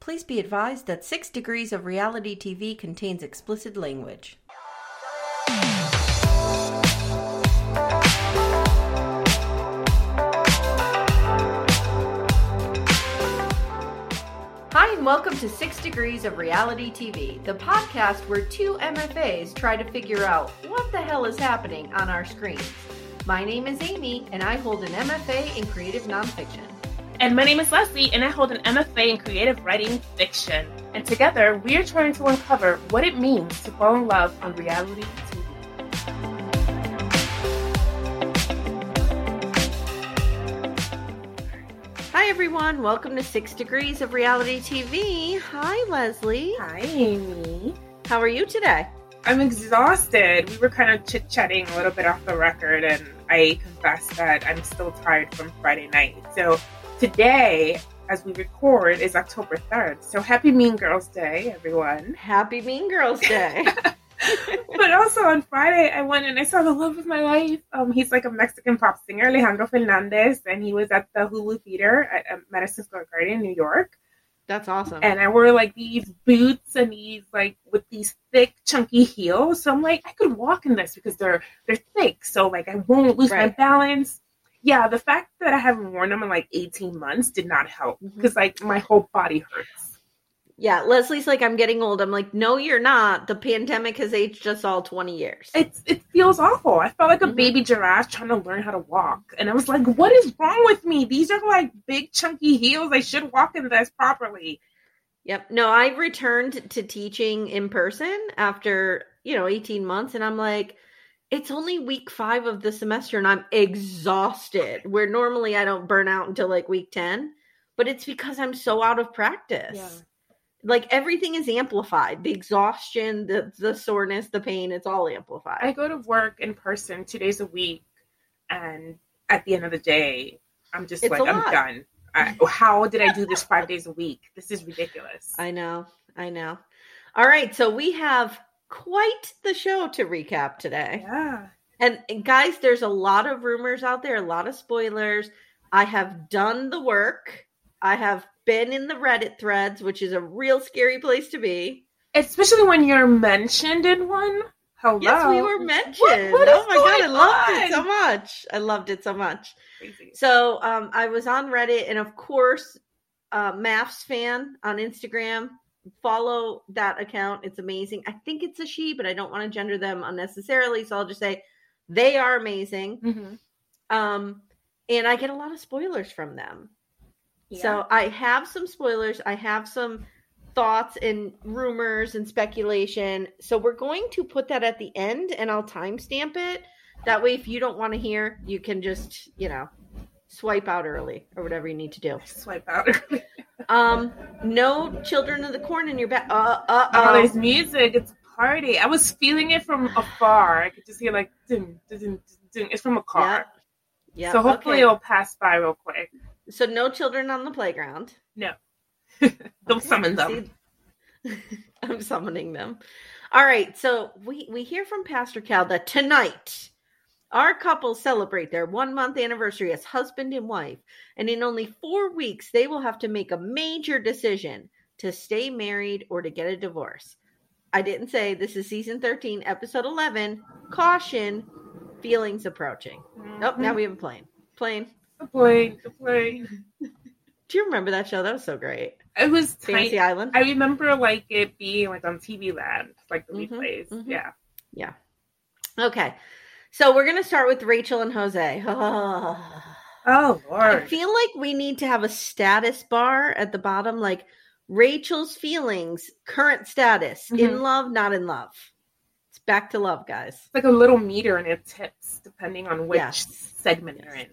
Please be advised that 6 Degrees of Reality TV contains explicit language. Hi, and welcome to 6 Degrees of Reality TV, the podcast where two MFAs try to figure out what the hell is happening on our screens. My name is Amy, and I hold an MFA in Creative Nonfiction. And my name is Leslie, and I hold an MFA in Creative Writing Fiction. And together, we are trying to uncover what it means to fall in love on reality TV. Hi, everyone. Welcome to 6 Degrees of Reality TV. Hi, Leslie. Hi, Amy. How are you today? I'm exhausted. We were kind of chit-chatting a little bit off the record, and I confess that I'm still tired from Friday night. So today, as we record, is October 3rd. So happy Mean Girls Day, everyone. Happy Mean Girls Day. But also on Friday, I went and I saw the love of my life. He's like a Mexican pop singer, Alejandro Fernandez. And he was at the Hulu Theater at Madison Square Garden in New York. That's awesome. And I wore like these boots and these like with these thick, chunky heels. So I'm like, I could walk in this because they're thick. So like I won't lose my balance. Yeah, the fact that I haven't worn them in like 18 months did not help because like my whole body hurts. Yeah, Leslie's like, I'm getting old. I'm like, no, you're not. The pandemic has aged us all 20 years. It feels awful. I felt like a baby giraffe trying to learn how to walk. And I was like, what is wrong with me? These are like big chunky heels. I should walk in this properly. Yep. No, I returned to teaching in person after, 18 months. And I'm like, it's only week 5 of the semester and I'm exhausted, where normally I don't burn out until like week 10, but it's because I'm so out of practice. Yeah. Like everything is amplified. The exhaustion, the soreness, the pain, it's all amplified. I go to work in person 2 days a week. And at the end of the day, I'm just I'm done. How did I do this 5 days a week? This is ridiculous. I know. All right. So we have quite the show to recap today. Yeah. And guys, there's a lot of rumors out there, a lot of spoilers. I have done the work. I have been in the Reddit threads, which is a real scary place to be. Especially when you're mentioned in one. Hello. Yes, we were mentioned. What oh my God, I loved it so much. Crazy. So I was on Reddit, and of course, MAFS fan on Instagram. Follow that account. It's amazing. I think it's a she, but I don't want to gender them unnecessarily. So I'll just say they are amazing. Mm-hmm. And I get a lot of spoilers from them. Yeah. So I have some spoilers. I have some thoughts and rumors and speculation. So we're going to put that at the end and I'll timestamp it. That way, if you don't want to hear, you can just, swipe out early or whatever you need to do. Swipe out early. No Children of the Corn in your back. Oh, there's music. It's a party. I was feeling it from afar. I could just hear like, ding, ding, ding, ding. It's from a car. Yeah. So hopefully it'll pass by real quick. So no children on the playground. No. Don't summon them. I'm summoning them. All right. So we hear from Pastor Cal that tonight our couple celebrate their 1-month anniversary as husband and wife, and in only 4 weeks, they will have to make a major decision to stay married or to get a divorce. I didn't say this is season 13, episode 11, caution, feelings approaching. Mm-hmm. Nope, now we have a plane. The plane. Do you remember that show? That was so great. It was Fantasy Island. I remember like it being like on TV Land, like the replays. Mm-hmm. Yeah. Okay. So we're going to start with Rachel and Jose. Oh, Lord. I feel like we need to have a status bar at the bottom, like Rachel's feelings, current status, in love, not in love. It's back to love, guys. It's like a little meter and it tips depending on which segment you're in.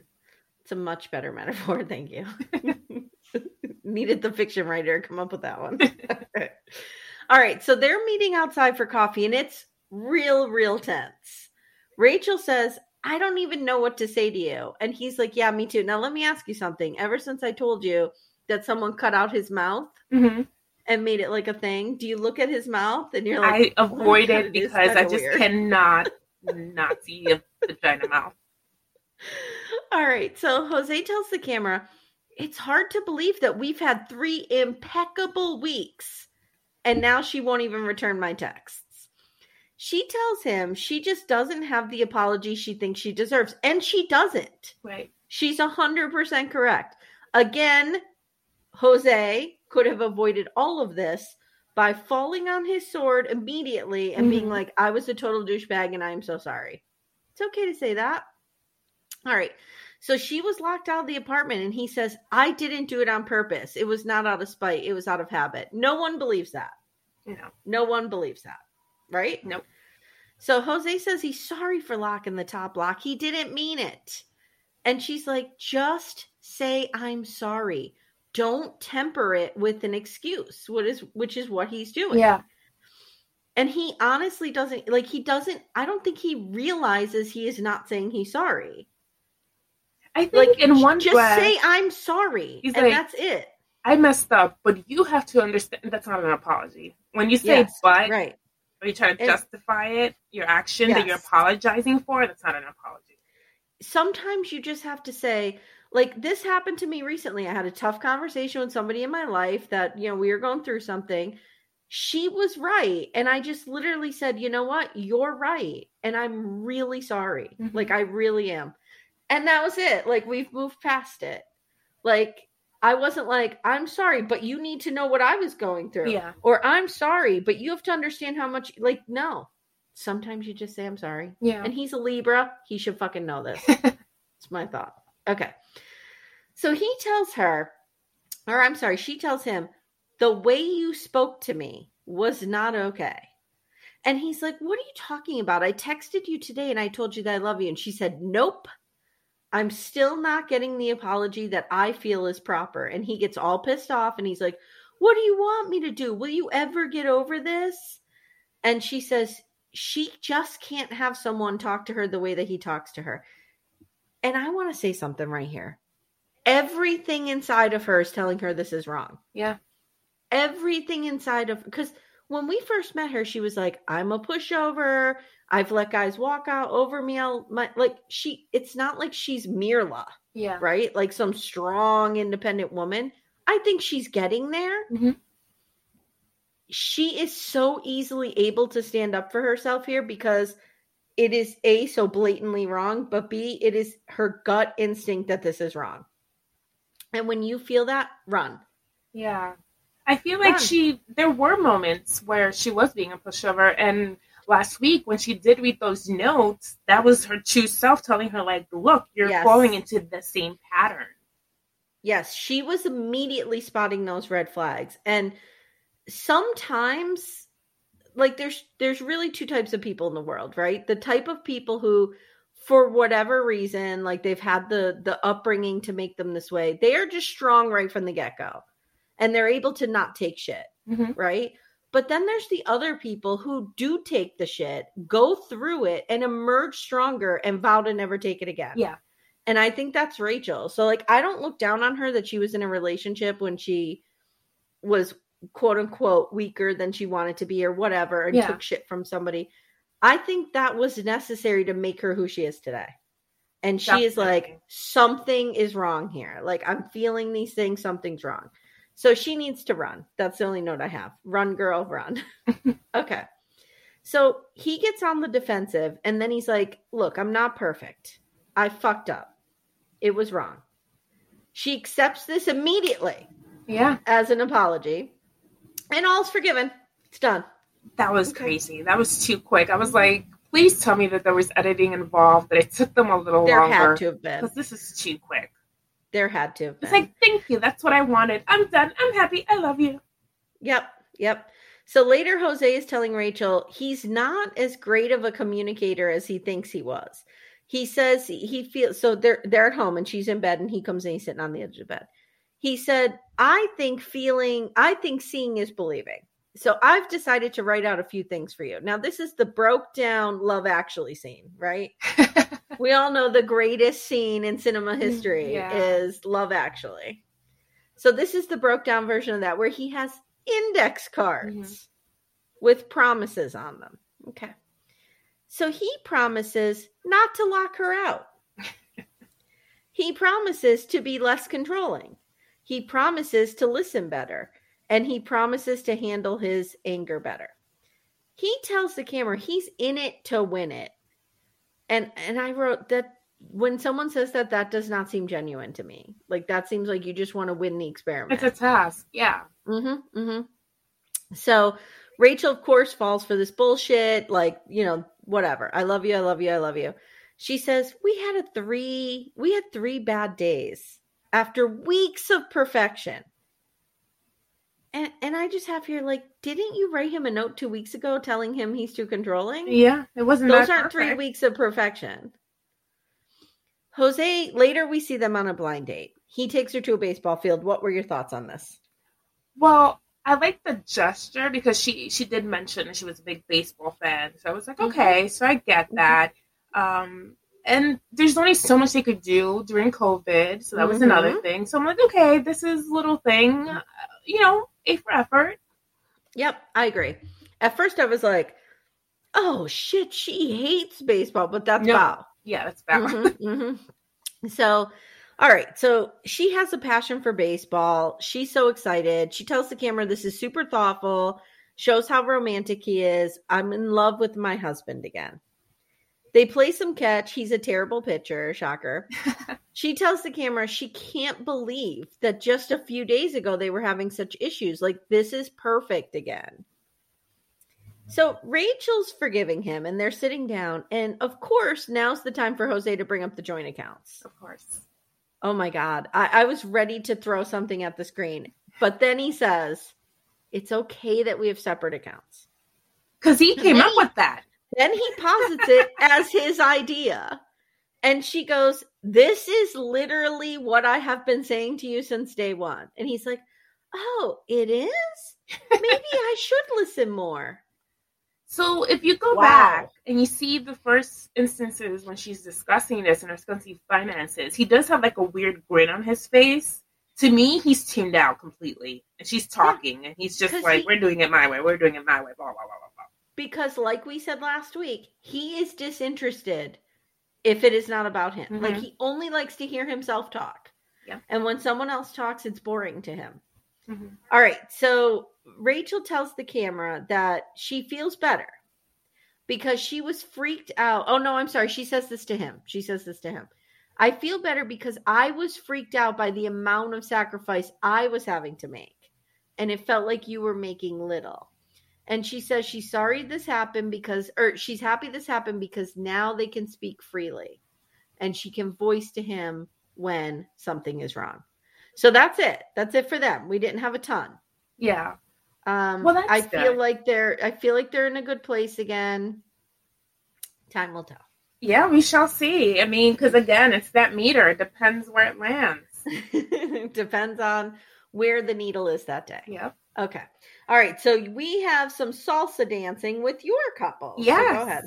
It's a much better metaphor. Thank you. needed the fiction writer to come up with that one. All right. So they're meeting outside for coffee and it's real tense. Rachel says, I don't even know what to say to you. And he's like, yeah, me too. Now let me ask you something. Ever since I told you that someone cut out his mouth and made it like a thing, do you look at his mouth and you're like, I avoid it because I just cannot not see a vagina mouth. All right. So Jose tells the camera, it's hard to believe that we've had 3 impeccable weeks and now she won't even return my texts. She tells him she just doesn't have the apology she thinks she deserves. And she doesn't. Right. She's 100% correct. Again, Jose could have avoided all of this by falling on his sword immediately and being like, I was a total douchebag and I am so sorry. It's okay to say that. All right. So she was locked out of the apartment and he says, I didn't do it on purpose. It was not out of spite. It was out of habit. No one believes that. No one believes that. Right? Nope. So Jose says he's sorry for locking the top lock. He didn't mean it. And she's like, just say I'm sorry. Don't temper it with an excuse, which is what he's doing. Yeah. And he honestly doesn't, like he doesn't, I don't think he realizes he is not saying he's sorry. I think like, in one just breath, say I'm sorry, and like, that's it. I messed up, but you have to understand that's not an apology. When you say but, right. or you try to justify it, your action that you're apologizing for, that's not an apology. Sometimes you just have to say, like this happened to me recently. I had a tough conversation with somebody in my life that, you know, we were going through something. She was right. And I just literally said, you know what? You're right. And I'm really sorry. Like I really am. And that was it. Like, we've moved past it. Like, I wasn't like, I'm sorry, but you need to know what I was going through. Yeah. Or I'm sorry, but you have to understand how much, like, no. Sometimes you just say, I'm sorry. Yeah. And he's a Libra. He should fucking know this. It's my thought. Okay. So he tells her, or I'm sorry, she tells him, the way you spoke to me was not okay. And he's like, what are you talking about? I texted you today and I told you that I love you. And she said, nope. I'm still not getting the apology that I feel is proper. And he gets all pissed off and he's like, what do you want me to do? Will you ever get over this? And she says, she just can't have someone talk to her the way that he talks to her. And I want to say something right here. Everything inside of her is telling her this is wrong. Yeah. Everything inside of, because when we first met her, she was like, I'm a pushover. I've let guys walk out over me. It's not like she's Myrla, right? Like some strong, independent woman. I think she's getting there. Mm-hmm. She is so easily able to stand up for herself here because it is A, so blatantly wrong, but B, it is her gut instinct that this is wrong. And when you feel that, run. Yeah. I feel like there were moments where she was being a pushover and last week, when she did read those notes, that was her true self telling her, like, look, you're falling into the same pattern. Yes, she was immediately spotting those red flags. And sometimes, like, there's really 2 types of people in the world, right? The type of people who, for whatever reason, like, they've had the upbringing to make them this way. They are just strong right from the get-go. And they're able to not take shit, right? But then there's the other people who do take the shit, go through it, and emerge stronger and vow to never take it again. Yeah. And I think that's Rachel. So, like, I don't look down on her that she was in a relationship when she was, quote unquote, weaker than she wanted to be or whatever and took shit from somebody. I think that was necessary to make her who she is today. And she is like, something is wrong here. Like, I'm feeling these things. Something's wrong. So she needs to run. That's the only note I have. Run, girl, run. Okay. So he gets on the defensive and then he's like, look, I'm not perfect. I fucked up. It was wrong. She accepts this immediately. Yeah. As an apology. And all's forgiven. It's done. That was crazy. That was too quick. I was like, please tell me that there was editing involved, that it took them a little longer. There had to have been. Because this is too quick. There had to have been. It's like, thank you. That's what I wanted. I'm done. I'm happy. I love you. Yep. So later, Jose is telling Rachel he's not as great of a communicator as he thinks he was. He says he feels so they're at home and she's in bed and he comes in, he's sitting on the edge of the bed. He said, I think seeing is believing. So I've decided to write out a few things for you. Now, this is the broke down Love Actually scene, right? We all know the greatest scene in cinema history is Love Actually. So this is the broke down version of that, where he has index cards with promises on them. Okay. So he promises not to lock her out. He promises to be less controlling. He promises to listen better. And he promises to handle his anger better. He tells the camera he's in it to win it. And I wrote that when someone says that, that does not seem genuine to me. Like, that seems like you just want to win the experiment. It's a task. Yeah. Mm-hmm. Mm-hmm. So Rachel, of course, falls for this bullshit. Like, you know, whatever. I love you. I love you. I love you. She says, we had three bad days after weeks of perfection. And I just have here, like, didn't you write him a note 2 weeks ago telling him he's too controlling? Yeah, it wasn't. Those aren't 3 weeks of perfection. Jose, later we see them on a blind date. He takes her to a baseball field. What were your thoughts on this? Well, I like the gesture, because she did mention that she was a big baseball fan. So I was like, okay, so I get that. And there's only so much they could do during COVID. So that was another thing. So I'm like, okay, this is a little thing, you know, A for effort. Yep, I agree. At first I was like, oh shit, she hates baseball, but that's Bao. Yeah, that's Bao. Mm-hmm, mm-hmm. So, all right. So she has a passion for baseball. She's so excited. She tells the camera, this is super thoughtful, shows how romantic he is. I'm in love with my husband again. They play some catch. He's a terrible pitcher. Shocker. She tells the camera she can't believe that just a few days ago they were having such issues. Like, this is perfect again. So Rachel's forgiving him, and they're sitting down. And, of course, now's the time for Jose to bring up the joint accounts. Of course. Oh, my God. I was ready to throw something at the screen. But then he says, it's okay that we have separate accounts. Because he came up with that. Then he posits it as his idea. And she goes, this is literally what I have been saying to you since day one. And he's like, oh, it is? Maybe I should listen more. So if you go back and you see the first instances when she's discussing this and discussing finances, he does have like a weird grin on his face. To me, he's tuned out completely. And she's talking and he's just like, we're doing it my way. We're doing it my way. Blah, blah, blah, blah. Because like we said last week, he is disinterested if it is not about him. Mm-hmm. Like, he only likes to hear himself talk. Yeah. And when someone else talks, it's boring to him. Mm-hmm. All right. So Rachel tells the camera that she feels better because she was freaked out. Oh, no, I'm sorry. She says this to him. I feel better because I was freaked out by the amount of sacrifice I was having to make. And it felt like you were making little. And she says she's sorry this happened she's happy this happened because now they can speak freely. And she can voice to him when something is wrong. So that's it. That's it for them. We didn't have a ton. Yeah. I feel like they're in a good place again. Time will tell. Yeah, we shall see. I mean, because again, it's that meter. It depends where it lands. It depends on where the needle is that day. Yep. Okay. All right. So we have some salsa dancing with your couple. Yes. So go ahead.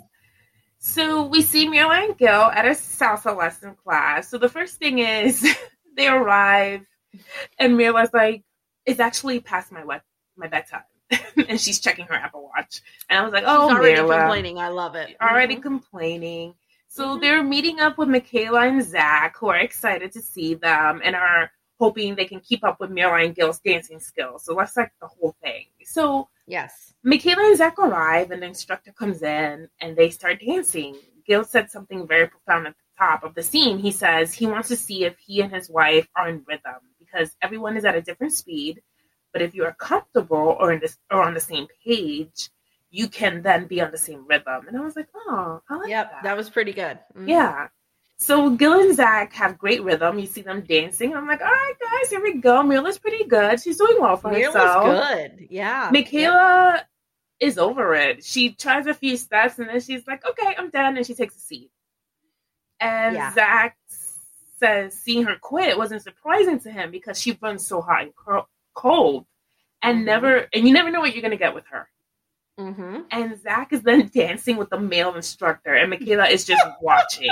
So we see Myrla and Gil at a salsa lesson class. So the first thing is they arrive and Myrla's like, it's actually past my bedtime. And she's checking her Apple Watch. And I was like, oh, she's already complaining. I love it. Already complaining. So they're meeting up with Michaela and Zach, who are excited to see them and are hoping they can keep up with Myrla and Gil's dancing skills. So that's like the whole thing. So yes, Michaela and Zach arrive and the instructor comes in and they start dancing. Gil said something very profound at the top of the scene. He says he wants to see if he and his wife are in rhythm because everyone is at a different speed. But if you are comfortable or on the same page, you can then be on the same rhythm. And I was like, oh, I like that. Yep, that was pretty good. Mm-hmm. Yeah. So Gil and Zach have great rhythm. You see them dancing. I'm like, all right, guys, here we go. Myrla's pretty good. She's doing well for herself. Myrla's good. Yeah. Michaela is over it. She tries a few steps, and then she's like, okay, I'm done. And she takes a seat. And Zach says seeing her quit wasn't surprising to him because she runs so hot and cold and you never know what you're going to get with her. Mm-hmm. And Zach is then dancing with the male instructor and Michaela is just watching.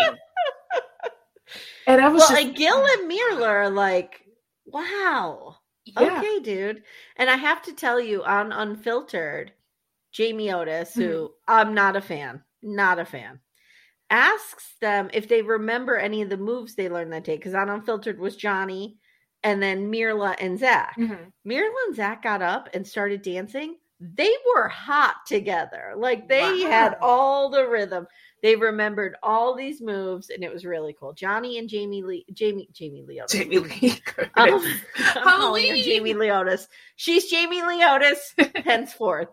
And I was like, Gil and Myrla are like, wow. Yeah. Okay, dude. And I have to tell you, on Unfiltered, Jamie Otis, who I'm not a fan, asks them if they remember any of the moves they learned that day. Because on Unfiltered was Johnny and then Myrla and Zach. Mm-hmm. Myrla and Zach got up and started dancing. They were hot together. Like, they had all the rhythm. They remembered all these moves, and it was really cool. Johnny and Jamie Leotis. Jamie Lee Curtis. I'm Jamie Leotis. She's Jamie Leotis henceforth.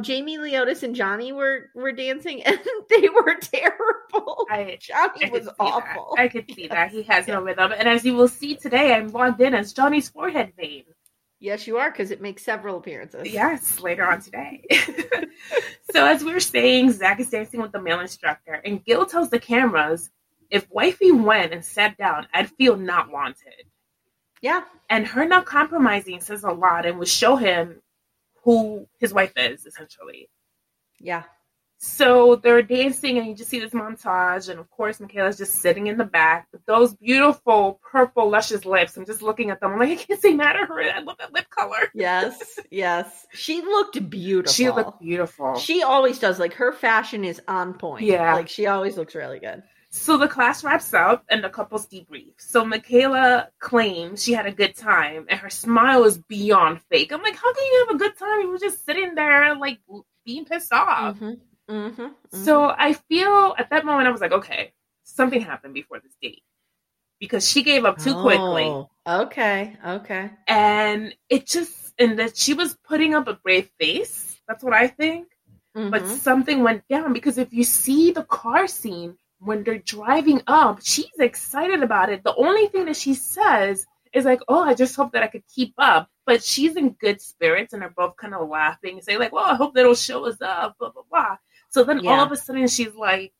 Jamie Leotis and Johnny were dancing, and they were terrible. Johnny was awful. I could see that. He has no rhythm. And as you will see today, I'm logged in as Johnny's forehead vein. Yes, you are, because it makes several appearances. Yes, later on today. So as we were saying, Zach is dancing with the male instructor, and Gil tells the cameras, if wifey went and sat down, I'd feel not wanted. Yeah. And her not compromising says a lot and would show him who his wife is, essentially. Yeah. So they're dancing, and you just see this montage, and of course, Michaela's just sitting in the back with those beautiful, purple, luscious lips. I'm just looking at them. I'm like, I can't say mad at her. I love that lip color. Yes. She looked beautiful. She always does. Like, her fashion is on point. Yeah. Like, she always looks really good. So the class wraps up, and the couples debrief. So Michaela claims she had a good time, and her smile is beyond fake. I'm like, how can you have a good time? You were just sitting there, like, being pissed off. Mm-hmm. Mm-hmm, mm-hmm. So I feel at that moment I was like, okay, something happened before this date because she gave up too quickly. Okay. And that she was putting up a brave face. That's what I think. Mm-hmm. But something went down because if you see the car scene when they're driving up, she's excited about it. The only thing that she says is like, oh, I just hope that I could keep up. But she's in good spirits and they're both kind of laughing and saying like, well, I hope they don't show us up, blah, blah, blah. So then all of a sudden she's like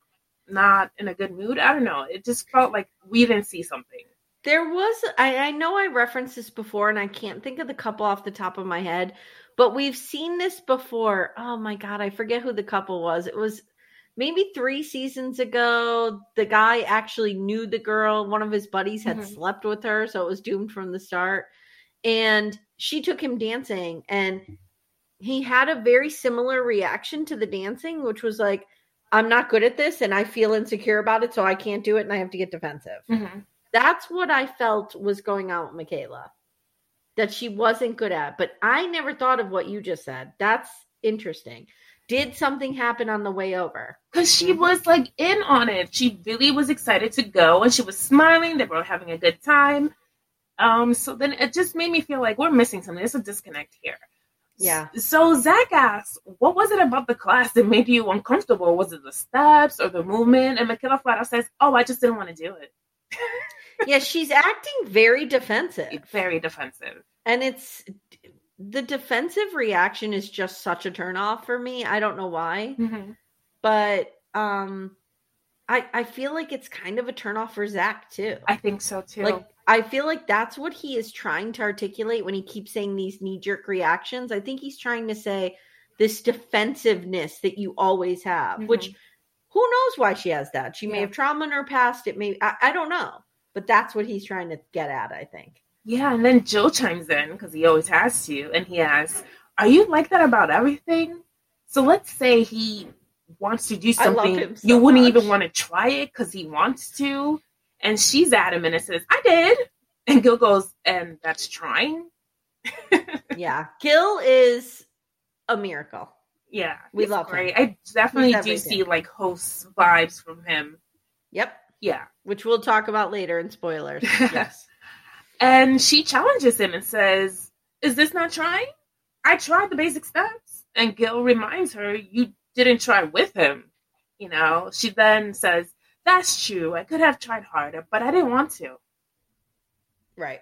not in a good mood. I don't know. It just felt like we didn't see something. There was, I know I referenced this before and I can't think of the couple off the top of my head, but we've seen this before. Oh my God. I forget who the couple was. It was maybe 3 seasons ago. The guy actually knew the girl. One of his buddies had slept with her. So it was doomed from the start. And she took him dancing and he had a very similar reaction to the dancing, which was like, I'm not good at this and I feel insecure about it, so I can't do it and I have to get defensive. Mm-hmm. That's what I felt was going on with Michaela, that she wasn't good at. But I never thought of what you just said. That's interesting. Did something happen on the way over? Because she was like in on it. She really was excited to go and she was smiling. They were having a good time. So then it just made me feel like we're missing something. There's a disconnect here. Yeah. So Zach asks, what was it about the class that made you uncomfortable? Was it the steps or the movement? And Michaela flat out says, oh, I just didn't want to do it. Yeah, she's acting very defensive. Very defensive. And it's the defensive reaction is just such a turnoff for me. I don't know why. Mm-hmm. But I feel like it's kind of a turnoff for Zach, too. I think so, too. Like, I feel like that's what he is trying to articulate when he keeps saying these knee-jerk reactions. I think he's trying to say this defensiveness that you always have, which who knows why she has that. She may have trauma in her past. It may, I don't know, but that's what he's trying to get at, I think. Yeah. And then Joe chimes in because he always has to. And he asks, are you like that about everything? So let's say he wants to do something. So you wouldn't even want to try it because he wants to. And she's adamant and says, I did. And Gil goes, and that's trying? Yeah. Gil is a miracle. Yeah. We love him. I definitely do see like host vibes from him. Yep. Yeah. Which we'll talk about later in spoilers. Yes. And she challenges him and says, is this not trying? I tried the basic steps. And Gil reminds her, you didn't try with him. You know, she then says, that's true. I could have tried harder, but I didn't want to. Right.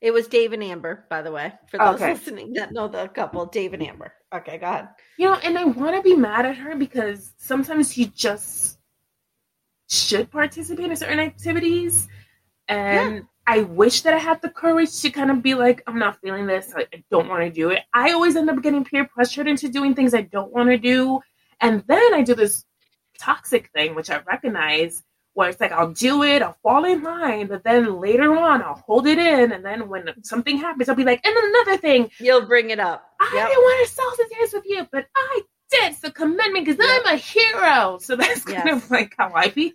It was Dave and Amber, by the way, for those listening that know the couple, Dave and Amber. Okay, go ahead. You know, and I want to be mad at her because sometimes you just should participate in certain activities. And I wish that I had the courage to kind of be like, I'm not feeling this. Like, I don't want to do it. I always end up getting peer pressured into doing things I don't want to do. And then I do this toxic thing, which I recognize, where it's like, I'll do it, I'll fall in line, but then later on, I'll hold it in. And then when something happens, I'll be like, and another thing. You'll bring it up. I didn't want to self-dance with you, but I did. So commend me because I'm a hero. So that's kind of like how I behave.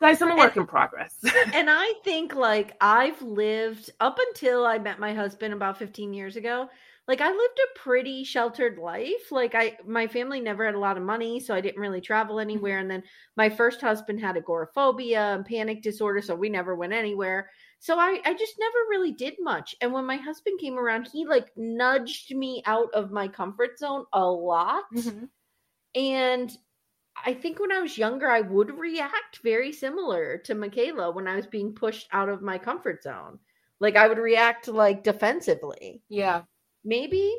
Guys, I'm a work in progress. And I think like I've lived up until I met my husband about 15 years ago. Like I lived a pretty sheltered life. Like my family never had a lot of money, so I didn't really travel anywhere. And then my first husband had agoraphobia and panic disorder, so we never went anywhere. So I just never really did much. And when my husband came around, he like nudged me out of my comfort zone a lot. Mm-hmm. And I think when I was younger, I would react very similar to Michaela when I was being pushed out of my comfort zone. Like I would react like defensively. Yeah. Maybe,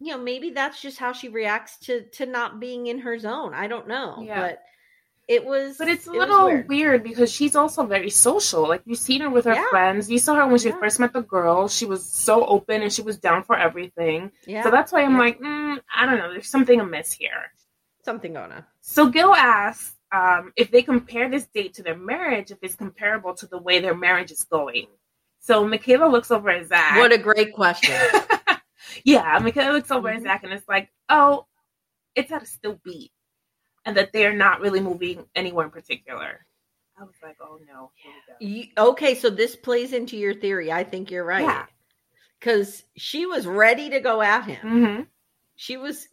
you know, maybe that's just how she reacts to not being in her zone. I don't know. Yeah. But it was. But it's a little weird because she's also very social. Like you've seen her with her friends. You saw her when she first met the girl. She was so open and she was down for everything. Yeah. So that's why I'm like, I don't know. There's something amiss here. Something going on. So Gil asks if they compare this date to their marriage, if it's comparable to the way their marriage is going. So Michaela looks over at Zach. What a great question. Yeah, Michaela looks over at Zach and it's like, oh, it's at a still beat. And that they're not really moving anywhere in particular. I was like, oh no. Okay, so this plays into your theory. I think you're right. Because she was ready to go at him. Mm-hmm. She was,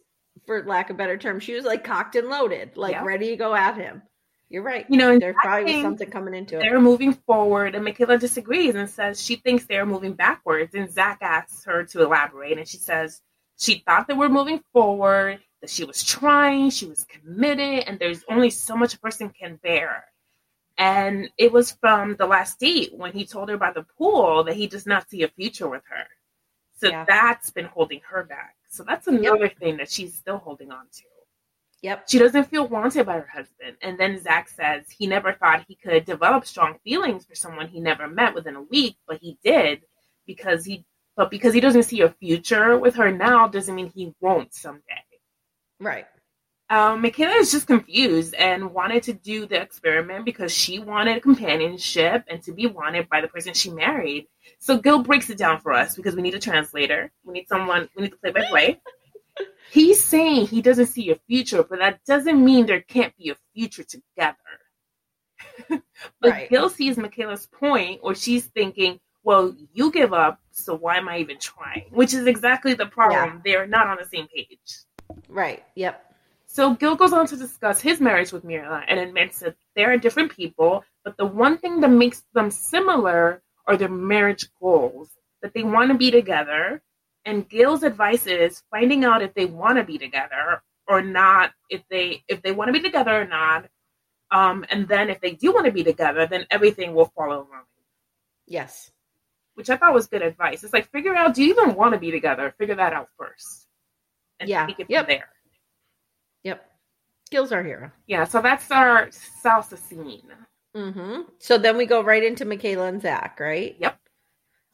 for lack of a better term, she was like cocked and loaded, like ready to go at him. You're right. You know, there probably was something coming into it. They're moving forward, and Michaela disagrees and says she thinks they're moving backwards. And Zach asks her to elaborate, and she says she thought they were moving forward, that she was trying, she was committed, and there's only so much a person can bear. And it was from the last date when he told her by the pool that he does not see a future with her. So that's been holding her back. So that's another thing that she's still holding on to. Yep. She doesn't feel wanted by her husband. And then Zach says he never thought he could develop strong feelings for someone he never met within a week, but he did because he doesn't see a future with her now doesn't mean he won't someday. Right. Michaela is just confused and wanted to do the experiment because she wanted companionship and to be wanted by the person she married. So Gil breaks it down for us because we need a translator. We need someone, we need to play by play. He's saying he doesn't see a future, but that doesn't mean there can't be a future together. But Gil sees Michaela's point, or she's thinking, well, you give up, so why am I even trying? Which is exactly the problem. Yeah. They're not on the same page. Right. Yep. So Gil goes on to discuss his marriage with Myrla and admits that there are different people, but the one thing that makes them similar are their marriage goals, that they want to be together. And Gil's advice is finding out if they want to be together or not, if they want to be together or not. And then if they do want to be together, then everything will fall in line. Yes. Which I thought was good advice. It's like, figure out, do you even want to be together? Figure that out first. And take it from there. Yep. Gil's our hero. Yeah, so that's our salsa scene. Mm-hmm. So then we go right into Michaela and Zach, right? Yep.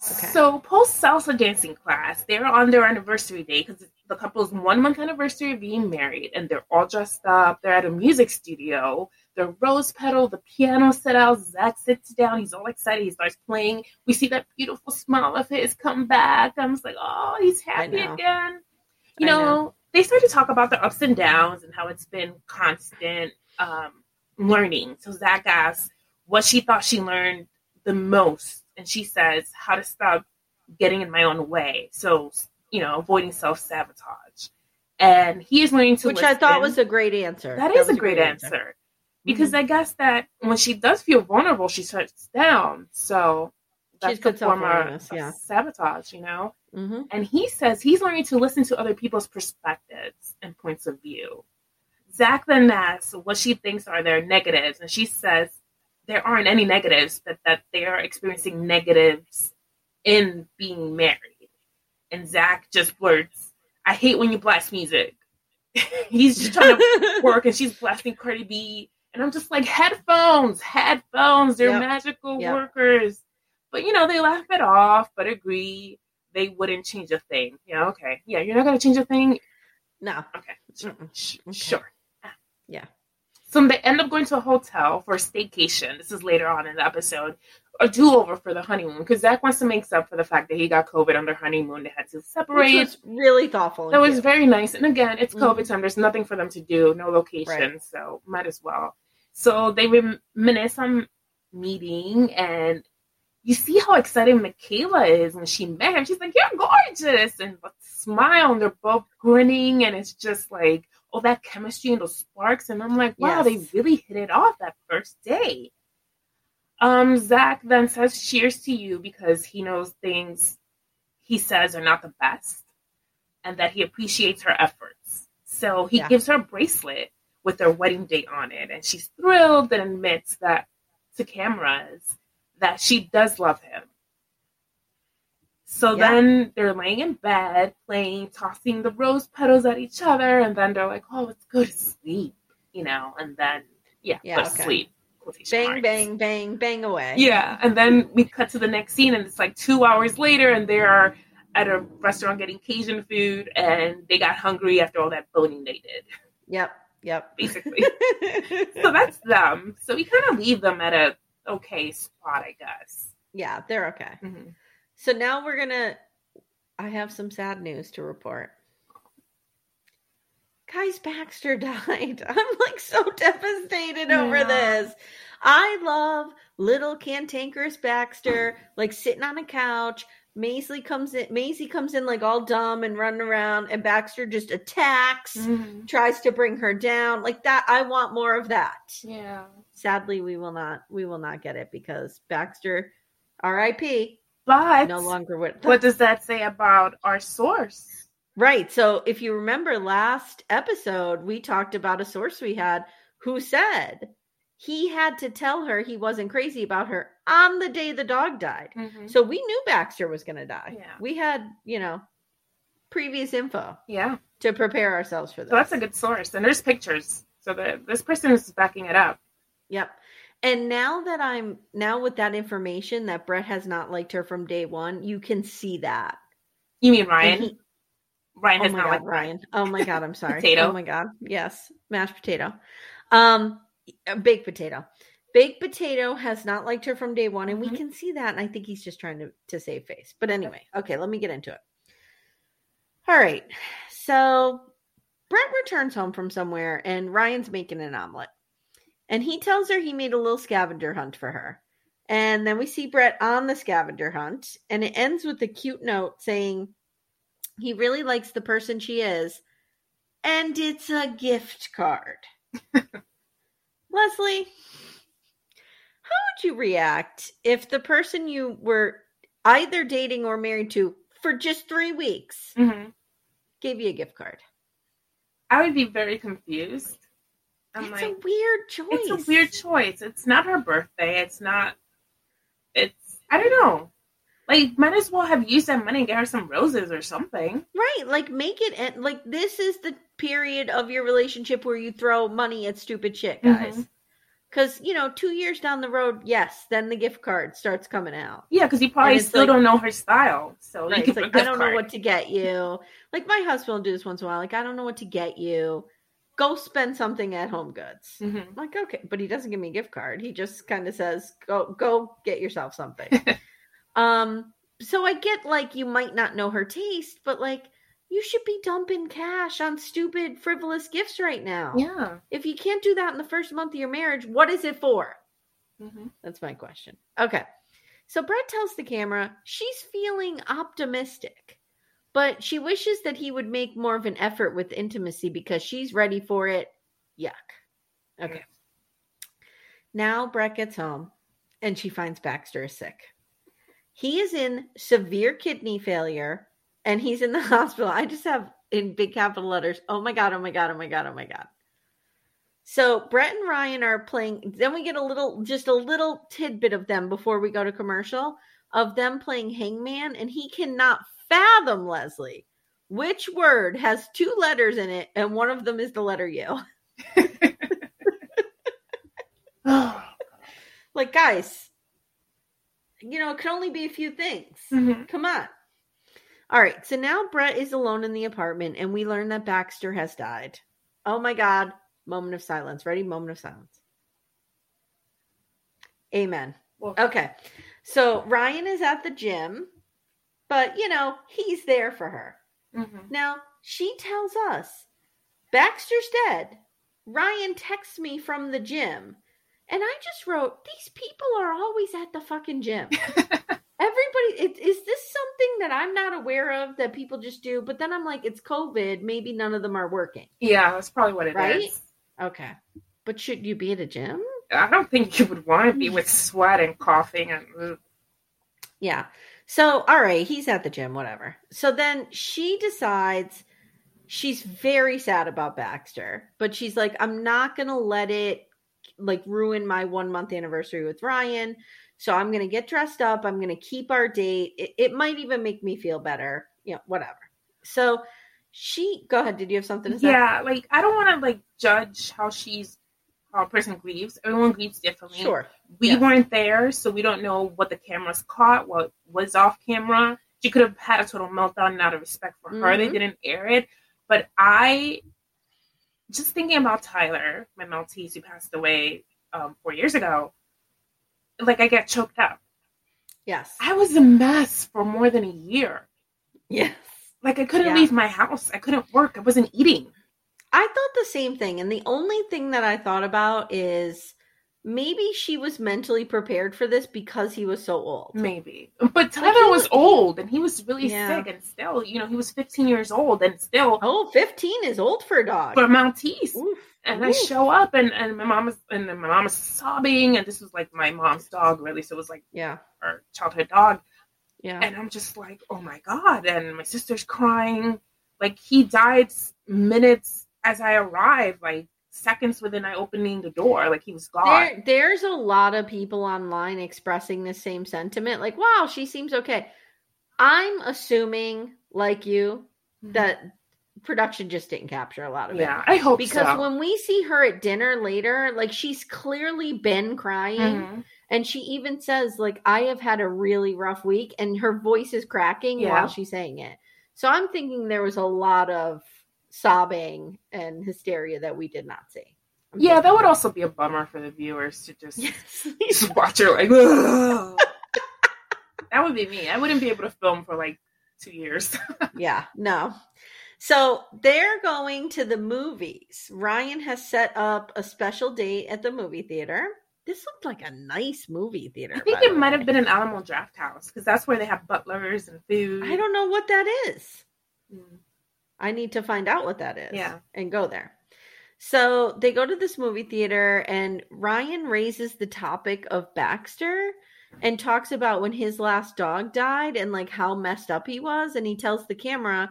Okay. So post salsa dancing class, they're on their anniversary day because the couple's 1 month anniversary of being married, and they're all dressed up. They're at a music studio. The rose petal, the piano set out. Zach sits down. He's all excited. He starts playing. We see that beautiful smile of his come back. I'm just like, oh, he's happy again. You know, they start to talk about the ups and downs and how it's been constant learning. So Zach asks what she thought she learned the most. And she says how to stop getting in my own way. So, you know, avoiding self-sabotage. And he is learning to listen. Which I thought was a great answer. That is a great answer. Because I guess that when she does feel vulnerable, she shuts down. So that's a form of sabotage, you know. Mm-hmm. And he says he's learning to listen to other people's perspectives and points of view. Zach then asks what she thinks are their negatives. And she says, there aren't any negatives, but that they are experiencing negatives in being married. And Zach just blurts, I hate when you blast music. He's just trying to work, and she's blasting Cardi B And I'm just like, headphones, they're magical workers. But, you know, they laugh it off, but agree they wouldn't change a thing. Yeah, okay. Yeah, you're not going to change a thing? No. Okay. Sure. Yeah. So they end up going to a hotel for a staycation. This is later on in the episode. A do-over for the honeymoon, because Zach wants to make up for the fact that he got COVID on their honeymoon. They had to separate. Which was really thoughtful. That was very nice. And again, it's COVID time. There's nothing for them to do. No location. Right. So might as well. So they reminisce on meeting, and you see how excited Michaela is when she met him. She's like, you're gorgeous. And smile, and they're both grinning, and it's just like, oh, that chemistry and those sparks. And I'm like, wow, they really hit it off that first day. Zach then says cheers to you, because he knows things he says are not the best and that he appreciates her efforts. So he gives her a bracelet with their wedding date on it, and she's thrilled and admits that to cameras that she does love him. So then they're laying in bed, playing, tossing the rose petals at each other, and then they're like, oh, let's go to sleep, you know, and then, sleep. Bang, bang, bang, bang away. Yeah, and then we cut to the next scene, and it's like 2 hours later, and they are at a restaurant getting Cajun food, and they got hungry after all that boning they did. Yep. Basically. So that's them. So we kind of leave them at a okay spot, I guess. Yeah, they're okay. Mm-hmm. So now we're going to... I have some sad news to report. Guys, Baxter died. I'm like so devastated over this. I love little cantankerous Baxter, like sitting on a couch. Maisie comes in like all dumb and running around, and Baxter just attacks, tries to bring her down. Like that, I want more of that. Yeah. Sadly, we will not get it, because Baxter, R.I.P. But no longer with us. What does that say about our source? Right. So if you remember last episode, we talked about a source we had who said he had to tell her he wasn't crazy about her on the day the dog died. Mm-hmm. So we knew Baxter was going to die. Yeah. We had, previous info to prepare ourselves for this. So that's a good source. And there's pictures. So this person is backing it up. Yep. And now with that information that Brett has not liked her from day one, you can see that. You mean Ryan? Ryan. Oh my God, I'm sorry. Potato. Oh my God. Yes. Mashed potato. Baked potato. Baked potato has not liked her from day one, and we can see that. And I think he's just trying to save face. But anyway, okay, let me get into it. All right. So Brett returns home from somewhere, and Ryan's making an omelet. And he tells her he made a little scavenger hunt for her. And then we see Brett on the scavenger hunt, and it ends with a cute note saying, he really likes the person she is, and it's a gift card. Leslie, how would you react if the person you were either dating or married to for just 3 weeks gave you a gift card? I would be very confused. It's a weird choice. It's a weird choice. It's not her birthday. I don't know. Like, might as well have used that money and get her some roses or something. Right. Like, make it... Like, this is the period of your relationship where you throw money at stupid shit, guys. Because, 2 years down the road, then the gift card starts coming out. Yeah, because you probably still don't know her style. So, right, it's like, I don't know what to get you. Like, my husband will do this once in a while. Like, I don't know what to get you. Go spend something at Home Goods. Mm-hmm. Like, okay. But he doesn't give me a gift card. He just kind of says, go get yourself something. So I get, like, you might not know her taste, but, like, you should be dumping cash on stupid, frivolous gifts right now. Yeah. If you can't do that in the first month of your marriage, what is it for? Mm-hmm. That's my question. Okay. So Brett tells the camera she's feeling optimistic, but she wishes that he would make more of an effort with intimacy because she's ready for it. Yuck. Okay. Yeah. Now Brett gets home, and she finds Baxter is sick. He is in severe kidney failure, and he's in the hospital. I just have in big capital letters, oh my God, oh my God, oh my God, oh my God. So Brett and Ryan are playing. Then we get a little tidbit of them before we go to commercial of them playing hangman. And he cannot fathom, Leslie, which word has two letters in it. And one of them is the letter U. Like, guys, you know, it can only be a few things. Mm-hmm. Come on. All right. So now Brett is alone in the apartment, and we learn that Baxter has died. Oh, my God. Moment of silence. Ready? Moment of silence. Amen. Okay. So Ryan is at the gym, but, you know, he's there for her. Mm-hmm. Now, she tells us, Baxter's dead. Ryan texts me from the gym. And I just wrote, these people are always at the fucking gym. Everybody, is this something that I'm not aware of that people just do? But then I'm like, it's COVID. Maybe none of them are working. Yeah, that's probably what it is. Okay. But should you be at a gym? I don't think you would want to be with sweat and coughing. And yeah. So, all right, he's at the gym, whatever. So then she decides she's very sad about Baxter. But she's like, I'm not going to let it, like, ruin my 1 month anniversary with Ryan. So I'm going to get dressed up. I'm going to keep our date. It might even make me feel better. You know, whatever. So she, go ahead. Did you have something to say? Yeah. Like, I don't want to like judge how a person grieves. Everyone grieves differently. Sure. We weren't there. So we don't know what the cameras caught, what was off camera. She could have had a total meltdown out of respect for her. They didn't air it. But I just thinking about Tyler, my Maltese, who passed away 4 years ago, like, I get choked up. Yes. I was a mess for more than a year. Yes. Like, I couldn't leave my house. I couldn't work. I wasn't eating. I thought the same thing. And the only thing that I thought about is maybe she was mentally prepared for this because he was so old. Maybe. But Tyler was old, and he was really sick, and still, you know, he was 15 years old, and still. Oh, 15 is old for a dog. For a Maltese. Oof. And I show up, and my mom is sobbing, and this was like my mom's dog, really. So it was like our childhood dog. Yeah. And I'm just like, oh my God. And my sister's crying. Like, he died minutes as I arrived, like seconds within I opening the door. Like, he was gone. There's a lot of people online expressing the same sentiment. Like, wow, she seems okay. I'm assuming, like you, that production just didn't capture a lot of it. Yeah, I hope so. Because when we see her at dinner later, like, she's clearly been crying. Mm-hmm. And she even says, like, I have had a really rough week. And her voice is cracking while she's saying it. So I'm thinking there was a lot of sobbing and hysteria that we did not see. Yeah, that would also be a bummer for the viewers to just watch her like, ugh. That would be me. I wouldn't be able to film for like 2 years. Yeah, no. So they're going to the movies. Ryan has set up a special date at the movie theater. This looked like a nice movie theater. I think it might have been an Alamo Drafthouse, because that's where they have butlers and food. I don't know what that is. Mm. I need to find out what that is and go there. So they go to this movie theater, and Ryan raises the topic of Baxter and talks about when his last dog died and, like, how messed up he was. And he tells the camera,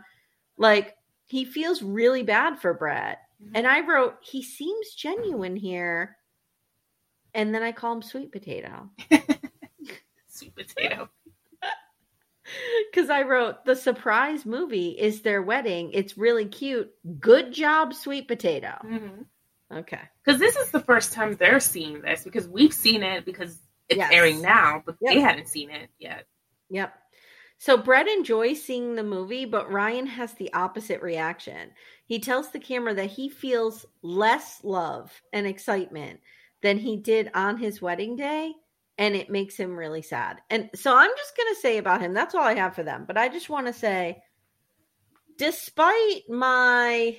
like, he feels really bad for Brett. Mm-hmm. And I wrote, he seems genuine here. And then I call him Sweet Potato. Sweet Potato. Because I wrote, the surprise movie is their wedding. It's really cute. Good job, Sweet Potato. Mm-hmm. Okay. Because this is the first time they're seeing this, because we've seen it because it's airing now, but they hadn't seen it yet. Yep. So Brett enjoys seeing the movie, but Ryan has the opposite reaction. He tells the camera that he feels less love and excitement than he did on his wedding day, and it makes him really sad. And so I'm just going to say about him, that's all I have for them, but I just want to say, despite my,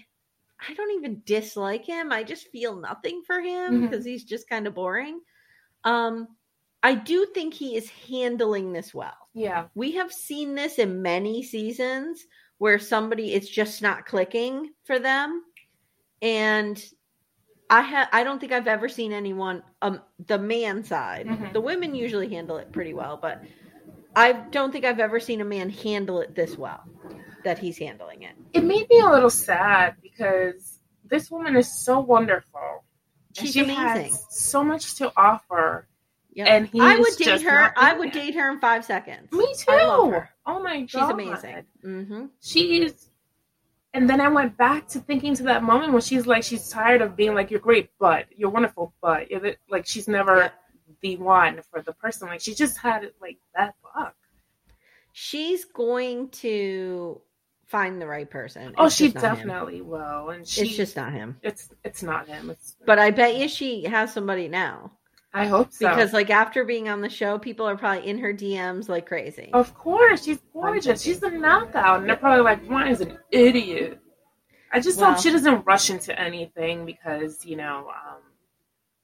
I don't even dislike him, I just feel nothing for him because he's just kind of boring. I do think he is handling this well. Yeah. We have seen this in many seasons where somebody, it's just not clicking for them. And I don't think I've ever seen anyone, the man side. Mm-hmm. The women usually handle it pretty well, but I don't think I've ever seen a man handle it this well, that he's handling it. It made me a little sad because this woman is so wonderful. She amazing. Has so much to offer. Yep. And I would date her. I would date her in 5 seconds. Me too. I love her. Oh my God, she's amazing. Mm-hmm. She's, And then I went back to thinking to that moment when she's like, she's tired of being like, you're great, but you're wonderful, but like, she's never the one for the person. Like, she just had it like that luck. She's going to find the right person. Oh, she definitely will. And it's just not him. It's not him. But I bet you she has somebody now. I hope so. Because like after being on the show, people are probably in her DMs like crazy. Of course. She's gorgeous. She's a knockout. And they're probably like, Ryan's an idiot. I just hope she doesn't rush into anything because, you know,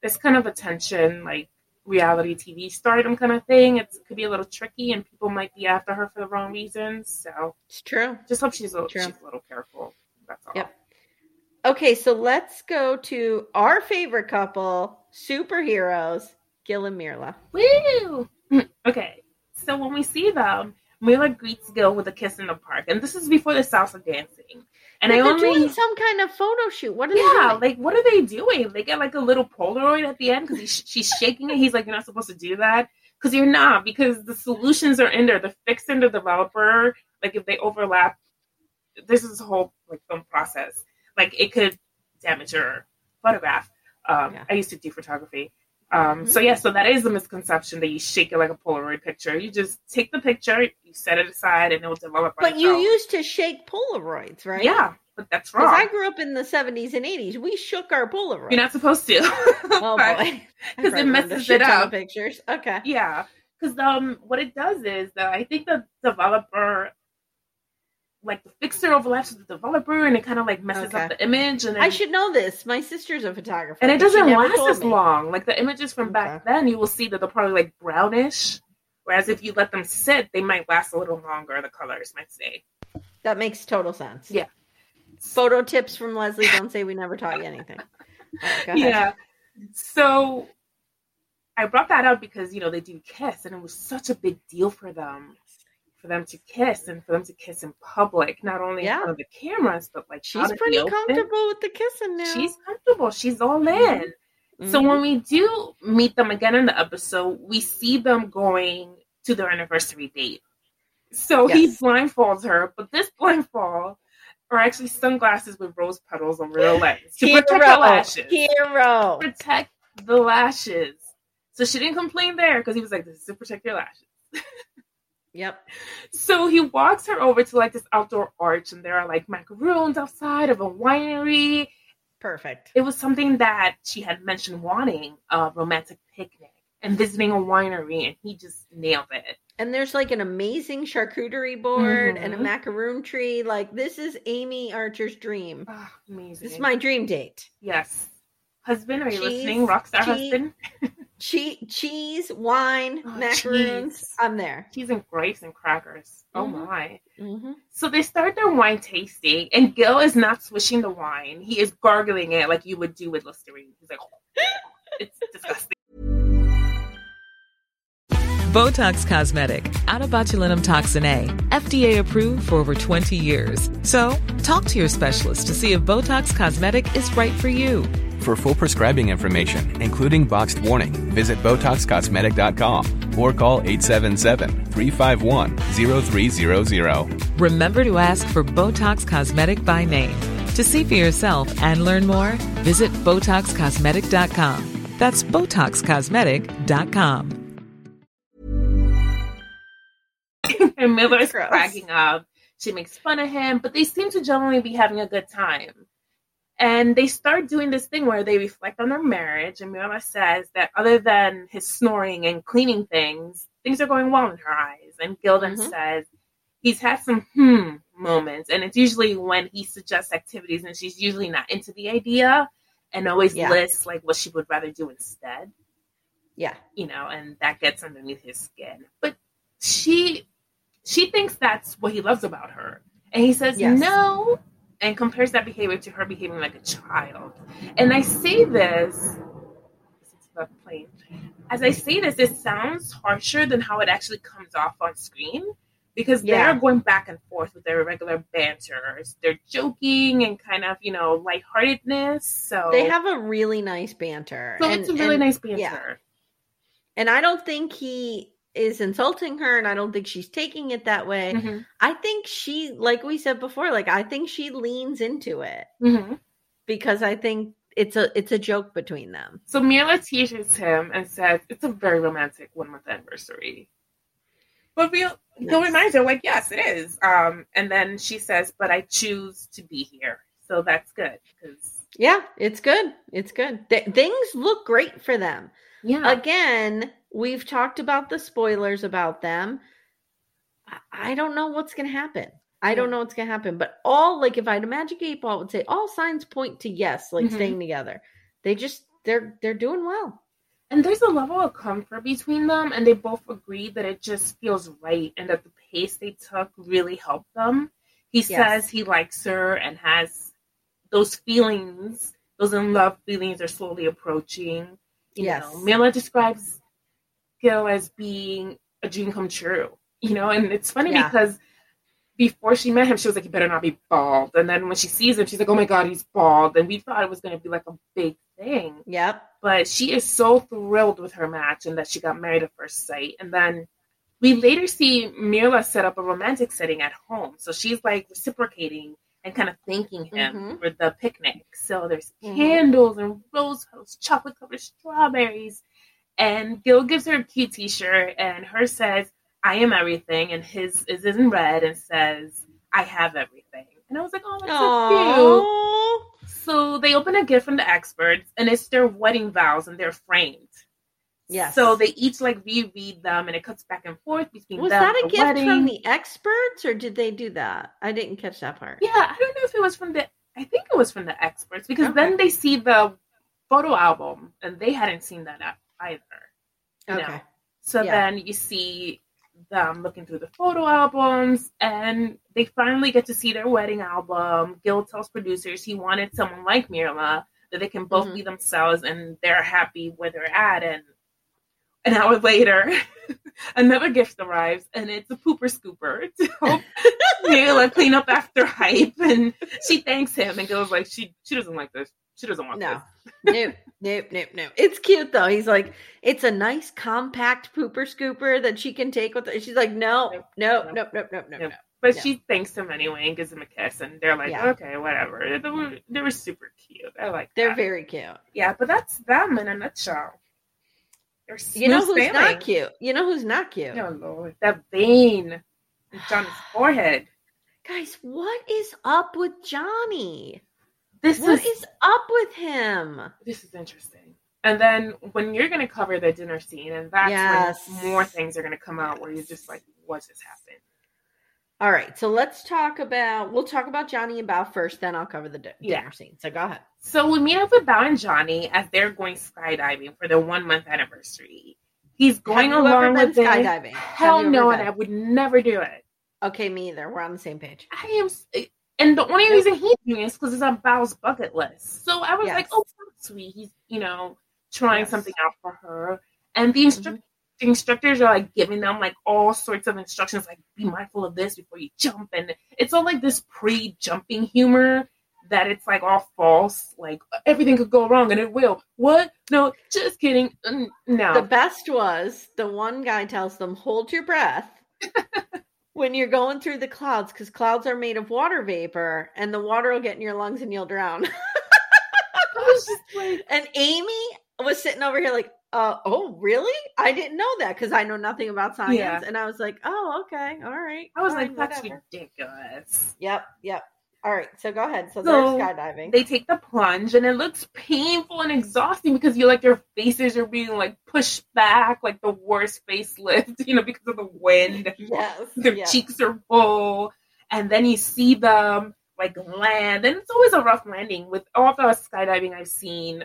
this kind of attention, like reality TV stardom kind of thing, it could be a little tricky and people might be after her for the wrong reasons. So it's true. Just hope she's a little careful. That's all. Yep. Okay, so let's go to our favorite couple, superheroes, Gil and Myrla. Woo! Okay, so when we see them, Myrla greets Gil with a kiss in the park, and this is before the salsa dancing. And they're doing some kind of photo shoot. What are they doing? Like, what are they doing? They get like a little Polaroid at the end because she's shaking it. He's like, you're not supposed to do that because you're not, because the solutions are in there. They're fixed in the developer. Like if they overlap, this is the whole like film process. Like, it could damage your photograph. I used to do photography. So that is the misconception that you shake it like a Polaroid picture. You just take the picture, you set it aside, and it will develop by itself. But you used to shake Polaroids, right? Yeah, but that's wrong. Because I grew up in the 70s and 80s. We shook our Polaroids. You're not supposed to. Oh, boy. Because it messes it up. Pictures. Okay. Yeah. Because what it does is that I think the developer... like the fixer overlaps with the developer and it kind of like messes up the image. And then, I should know this. My sister's a photographer. And it doesn't last as long. Like the images from back then, you will see that they're probably like brownish. Whereas if you let them sit, they might last a little longer. The colors might stay. That makes total sense. Yeah. Photo tips from Leslie. Don't say we never taught you anything. Right, yeah. So I brought that up because, you know, they do kiss and it was such a big deal for them. For them to kiss and for them to kiss in public, not only in front of the cameras, but like she's pretty comfortable with the kissing now. She's comfortable. She's all in. Mm-hmm. So when we do meet them again in the episode, we see them going to their anniversary date. So he blindfolds her, but this blindfold are actually sunglasses with rose petals on real lens to protect her lashes. Protect the lashes. So she didn't complain there because he was like, "This is to protect your lashes." Yep. So he walks her over to like this outdoor arch and there are like macaroons outside of a winery. Perfect. It was something that she had mentioned wanting, a romantic picnic and visiting a winery, and he just nailed it. And there's like an amazing charcuterie board and a macaroon tree. Like this is Amy Archer's dream. Oh, amazing. This is my dream date. Yes. Husband, are you listening? Rockstar husband? Cheese, wine, macaroons. Cheese. I'm there. Cheese and grapes and crackers. Mm-hmm. Oh, my. Mm-hmm. So they start their wine tasting, and Gil is not swishing the wine. He is gargling it like you would do with Listerine. He's like, it's disgusting. Botox Cosmetic, onabotulinumtoxinA, FDA approved for over 20 years. So talk to your specialist to see if Botox Cosmetic is right for you. For full prescribing information, including boxed warning, visit BotoxCosmetic.com or call 877-351-0300. Remember to ask for Botox Cosmetic by name. To see for yourself and learn more, visit BotoxCosmetic.com. That's BotoxCosmetic.com. And Myrla is cracking up. She makes fun of him, but they seem to generally be having a good time. And they start doing this thing where they reflect on their marriage. And Myrla says that other than his snoring and cleaning things, things are going well in her eyes. And Gil then says he's had some moments. And it's usually when he suggests activities and she's usually not into the idea and always lists like what she would rather do instead. Yeah. You know, and that gets underneath his skin. But she thinks that's what he loves about her. And he says no. And compares that behavior to her behaving like a child. And I say this, it sounds harsher than how it actually comes off on screen, because they're going back and forth with their regular banter. They're joking and kind of, you know, lightheartedness. So they have a really nice banter. So it's a really nice banter. Yeah. And I don't think he is insulting her, and I don't think she's taking it that way. Mm-hmm. I think she, like we said before, like I think she leans into it mm-hmm. because I think it's a joke between them. So Myrla teaches him and says it's a very romantic 1 month anniversary. But they'll remind her, like, yes, it is. And then she says, but I choose to be here. So that's good. Yeah, it's good. It's good. Things look great for them. Yeah. Again, we've talked about the spoilers about them. I don't know what's going to happen. I don't know what's going to happen. But all, like, if I had a magic 8-ball, I would say all signs point to yes, like mm-hmm. staying together. They just, they're doing well. And there's a level of comfort between them, and they both agree that it just feels right and that the pace they took really helped them. He says he likes her and has those feelings, those in-love feelings are slowly approaching. You know, Myrla describes Gil as being a dream come true, you know, and it's funny because before she met him, she was like, you better not be bald. And then when she sees him, she's like, oh my God, he's bald. And we thought it was going to be like a big thing. Yep. But she is so thrilled with her match and that she got married at first sight. And then we later see Myrla set up a romantic setting at home. So she's like reciprocating and kind of thanking him mm-hmm. for the picnic. So there's candles and rose petals, chocolate covered strawberries. And Gil gives her a cute t-shirt and her says, I am everything. And his is in red and says, I have everything. And I was like, oh, that's so cute. So they open a gift from the experts, and it's their wedding vows, and they're framed. Yes. So they each, like, reread them, and it cuts back and forth between them. Was that a gift from the experts, or did they do that? I didn't catch that part. Yeah, I don't know if it was from the... I think it was from the experts, because then they see the photo album, and they hadn't seen that either. Okay. No. So then you see them looking through the photo albums, and they finally get to see their wedding album. Gil tells producers he wanted someone like Myrla that they can both be themselves and they're happy where they're at. And an hour later, another gift arrives, and it's a pooper scooper to help Myrla clean up after hype. And she thanks him, and Gil's like, she doesn't like this. She doesn't want this. Nope. It's cute, though. He's like, it's a nice, compact pooper scooper that she can take with her. She's like, no. But she thanks him anyway and gives him a kiss. And they're like, okay, whatever. They were super cute. I like that. They're very cute. Yeah, but that's them in a nutshell. You know who's not cute? You know who's not cute? Oh, Lord. That vein in Johnny's forehead. Guys, what is up with Johnny? What is up with him? This is interesting. And then when you're going to cover the dinner scene, and that's when more things are going to come out where you're just like, what just happened? All right. So we'll talk about Johnny and Bao first, then I'll cover the dinner scene. So go ahead. So we meet up with Bao and Johnny as they're going skydiving for their 1 month anniversary. He's going along with skydiving. Hell no, and I would never do it. Okay, me either. We're on the same page. And the only reason he's doing it is because it's on Bao's bucket list. So I was like, oh, that's sweet. He's, trying something out for her. And the instructors are, like, giving them, like, all sorts of instructions, like, be mindful of this before you jump. And it's all, like, this pre-jumping humor that it's, like, all false. Like, everything could go wrong, and it will. What? No, just kidding. No. The best was the one guy tells them, hold your breath. When you're going through the clouds, because clouds are made of water vapor, and the water will get in your lungs and you'll drown. And Amy was sitting over here like, oh, really? I didn't know that because I know nothing about science. Yeah. And I was like, oh, okay. All right. I was like, that's ridiculous. Yep. All right. So go ahead. So they're skydiving. They take the plunge, and it looks painful and exhausting because you're like, your faces are being like pushed back, like the worst facelift, because of the wind. Yes. Their cheeks are full. And then you see them like land. And it's always a rough landing with all the skydiving I've seen.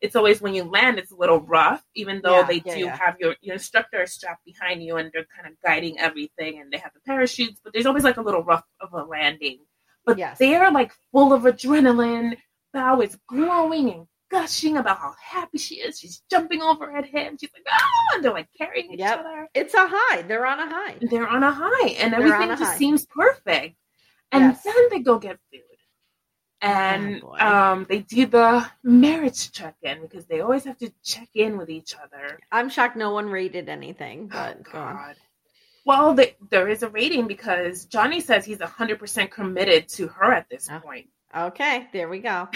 It's always when you land, it's a little rough, even though they do have your instructor strapped behind you and they're kind of guiding everything and they have the parachutes, but there's always like a little rough of a landing. But they are like full of adrenaline. Bao is glowing and gushing about how happy she is. She's jumping over at him. She's like, oh, and they're like carrying each other. It's a high. They're on a high. And everything just seems perfect. And then they go get food. And they do the marriage check-in because they always have to check in with each other. I'm shocked no one rated anything. But oh, God. Well, there is a rating because Johnny says he's 100% committed to her at this point. Okay, there we go.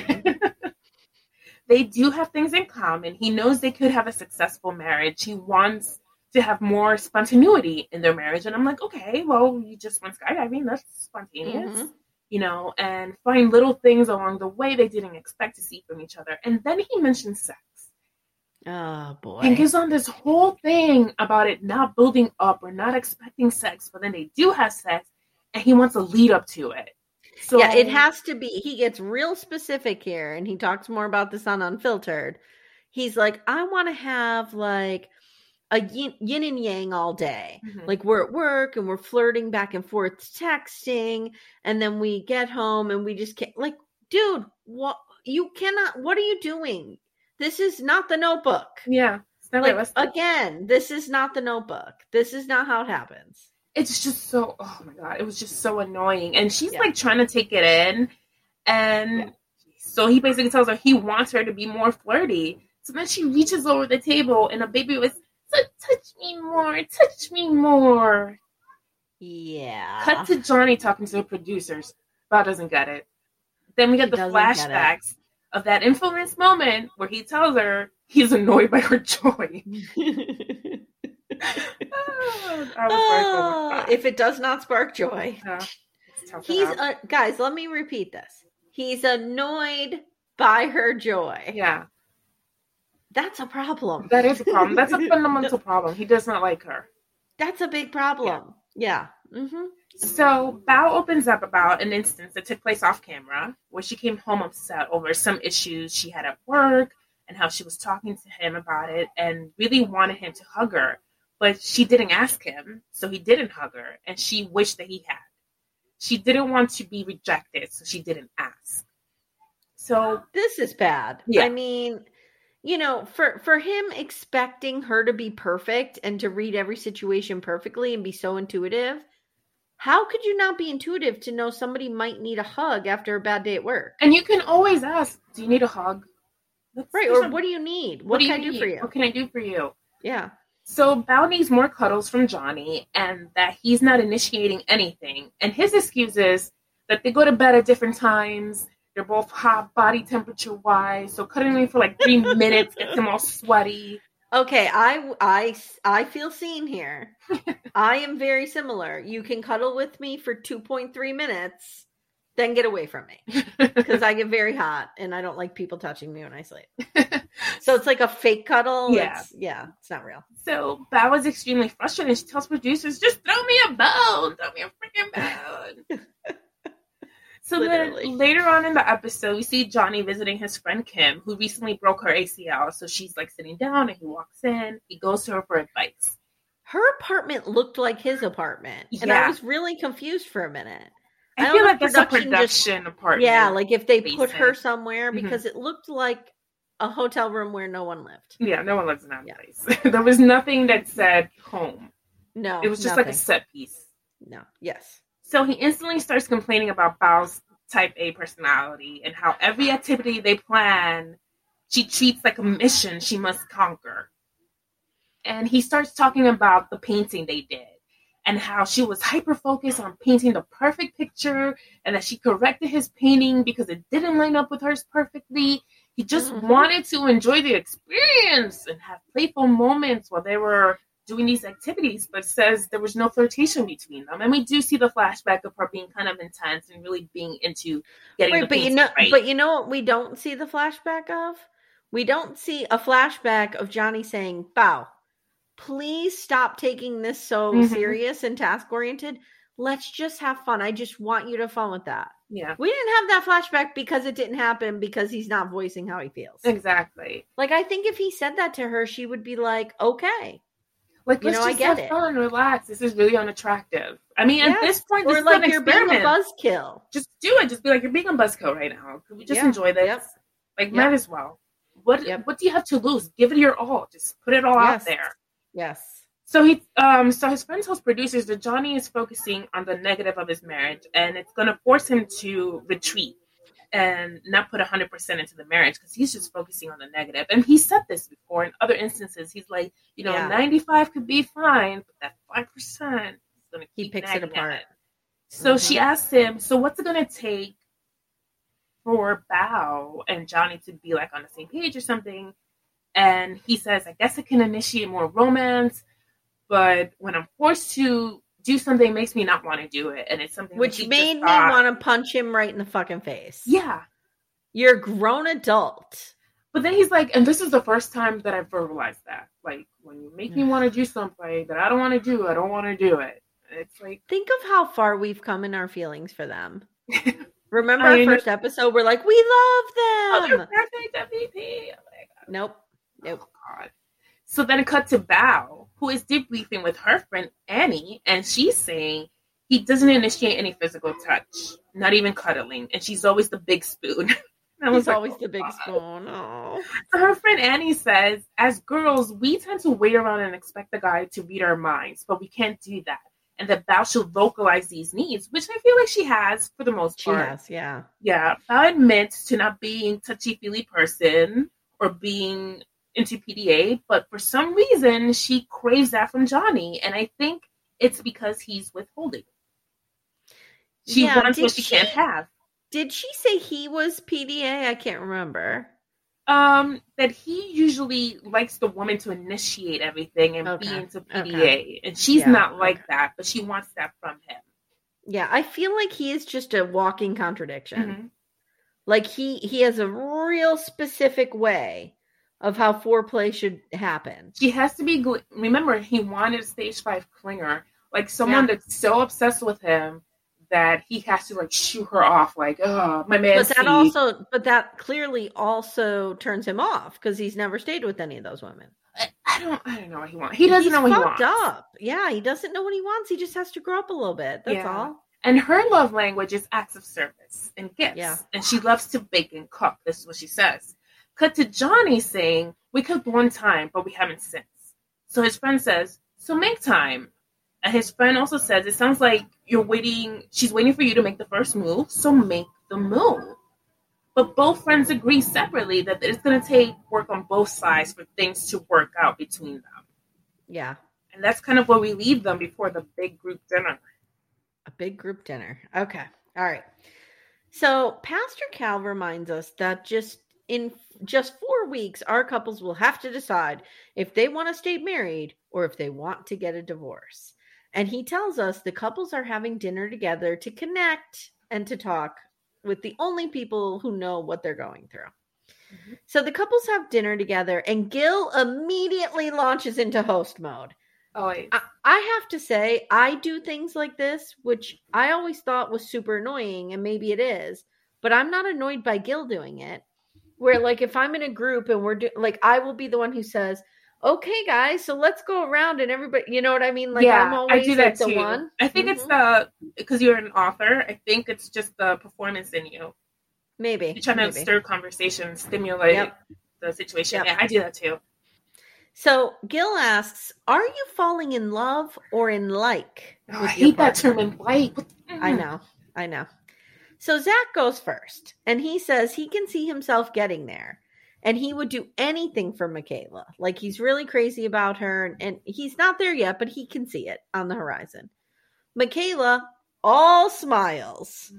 They do have things in common. He knows they could have a successful marriage. He wants to have more spontaneity in their marriage. And I'm like, okay, well, you just went skydiving. That's spontaneous. Mm-hmm. You know, and find little things along the way they didn't expect to see from each other. And then he mentions sex. Oh, boy. And gives on this whole thing about it not building up or not expecting sex, but then they do have sex, and he wants a lead up to it. So, yeah, it has to be. He gets real specific here, and he talks more about this on Unfiltered. He's like, I want to have, like, a yin and yang all day. Mm-hmm. Like we're at work and we're flirting back and forth, texting. And then we get home and we just can't, like, dude, what are you doing? This is not The Notebook. Yeah. This is not The Notebook. This is not how it happens. It's just so, oh my God, it was just so annoying. And she's like trying to take it in. And so he basically tells her he wants her to be more flirty. So then she reaches over the table and a baby was, touch me more. Yeah. Cut to Johnny talking to the producers. Bao doesn't get it. Then we get the flashbacks of that infamous moment where he tells her he's annoyed by her joy. If it does not spark joy. Guys, let me repeat this. He's annoyed by her joy. Yeah. That's a problem. That is a problem. That's a fundamental problem. He does not like her. That's a big problem. Yeah. Mm-hmm. So Bao opens up about an instance that took place off camera where she came home upset over some issues she had at work and how she was talking to him about it and really wanted him to hug her. But she didn't ask him, so he didn't hug her, and she wished that he had. She didn't want to be rejected, so she didn't ask. So this is bad. Yeah. I mean... You know, for him expecting her to be perfect and to read every situation perfectly and be so intuitive, how could you not be intuitive to know somebody might need a hug after a bad day at work? And you can always ask, do you need a hug? Or what do you need? What can I do for you? What can I do for you? Yeah. So Bao needs more cuddles from Johnny and that he's not initiating anything. And his excuse is that they go to bed at different times. They're both hot body temperature-wise, so cutting me for like 3 minutes gets them all sweaty. Okay, I feel seen here. I am very similar. You can cuddle with me for 2.3 minutes, then get away from me. Because I get very hot, and I don't like people touching me when I sleep. So it's like a fake cuddle. Yeah. It's not real. So Bao was extremely frustrated. She tells producers, just throw me a bone. Throw me a freaking bone. So then later on in the episode, we see Johnny visiting his friend Kim, who recently broke her ACL. So she's like sitting down and he walks in. He goes to her for advice. Her apartment looked like his apartment. Yeah. And I was really confused for a minute. I feel like it's a production apartment. Yeah, like if they put her somewhere because it looked like a hotel room where no one lived. Yeah, no one lives in that place. There was nothing that said home. No, it was just like a set piece. No, yes. So he instantly starts complaining about Bao's type A personality and how every activity they plan, she treats like a mission she must conquer. And he starts talking about the painting they did and how she was hyper-focused on painting the perfect picture and that she corrected his painting because it didn't line up with hers perfectly. He just wanted to enjoy the experience and have playful moments while they were doing these activities, but says there was no flirtation between them. And we do see the flashback of her being kind of intense and really being into getting the painting right. But you know what we don't see the flashback of? We don't see a flashback of Johnny saying, Bao, please stop taking this so serious and task-oriented. Let's just have fun. I just want you to have fun with that. Yeah. We didn't have that flashback because it didn't happen because he's not voicing how he feels. Exactly. Like, I think if he said that to her, she would be like, okay. Like, let's just have fun, relax. This is really unattractive. I mean, at this point, this is like an experiment. Being a buzzkill. Just do it. Just be like, you're being a buzzkill right now. Could we just enjoy this? Yep. Like, might as well. What do you have to lose? Give it your all. Just put it all out there. Yes. So so his friend tells producers that Johnny is focusing on the negative of his marriage, and it's going to force him to retreat. and not put 100% into the marriage because he's just focusing on the negative. And he said this before in other instances. He's like, 95 could be fine, but that 5% is going to keep He picks it apart. It. So she asked him, so what's it going to take for Bao and Johnny to be like on the same page or something? And he says, I guess it can initiate more romance, but when I'm forced to do something, makes me not want to do it. And it's something which made me want to punch him right in the fucking face. Yeah. You're a grown adult. But then he's like, and this is the first time that I verbalized that. Like, when you make me want to do something that I don't want to do, I don't want to do it. It's like, think of how far we've come in our feelings for them. Remember our first episode? We're like, we love them. Oh, they're perfect MVP. Oh my God. Nope. Oh, God. So then it cut to Bao, who is debriefing with her friend Annie, and she's saying he doesn't initiate any physical touch, not even cuddling, and she's always the big spoon. He's like, always the big spoon. Oh. So her friend Annie says, as girls, we tend to wait around and expect the guy to read our minds, but we can't do that. And that Bao should vocalize these needs, which I feel like she has for the most part. She has, yeah. Yeah. Bao admits to not being a touchy-feely person or being into PDA, but for some reason she craves that from Johnny, and I think it's because he's withholding. She wants what she can't have. Did she say he was PDA? I can't remember. That he usually likes the woman to initiate everything and be into PDA, and she's not like that, but she wants that from him. Yeah, I feel like he is just a walking contradiction. Mm-hmm. Like he has a real specific way of how foreplay should happen. He has to be... Remember, he wanted a stage 5 clinger. Like, someone that's so obsessed with him that he has to, like, shoo her off. Like, oh, my man. But that clearly also turns him off, because he's never stayed with any of those women. I don't know what he wants. He doesn't know what he wants. He's fucked up. Yeah, he doesn't know what he wants. He just has to grow up a little bit. That's all. And her love language is acts of service and gifts. Yeah. And she loves to bake and cook. This is what she says. Cut to Johnny saying, we cooked one time, but we haven't since. So his friend says, so make time. And his friend also says, it sounds like she's waiting for you to make the first move, so make the move. But both friends agree separately that it's going to take work on both sides for things to work out between them. Yeah. And that's kind of where we leave them before the big group dinner. A big group dinner. Okay. All right. So Pastor Cal reminds us that in just 4 weeks, our couples will have to decide if they want to stay married or if they want to get a divorce. And he tells us the couples are having dinner together to connect and to talk with the only people who know what they're going through. Mm-hmm. So the couples have dinner together, and Gil immediately launches into host mode. Always. I have to say, I do things like this, which I always thought was super annoying, and maybe it is, but I'm not annoyed by Gil doing it. Where, like, if I'm in a group and we're doing, like, I will be the one who says, okay, guys, so let's go around and everybody, you know what I mean? Like, yeah, I'm always I do that like, the one. I think it's because you're an author, I think it's just the performance in you. Maybe. You're trying to stir conversation, stimulate the situation. Yep. Yeah, I do that too. So Gil asks, are you falling in love or in like? Oh, I hate that term, in like. I know. So Zach goes first, and he says he can see himself getting there, and he would do anything for Michaela. Like, he's really crazy about her, and he's not there yet, but he can see it on the horizon. Michaela, all smiles,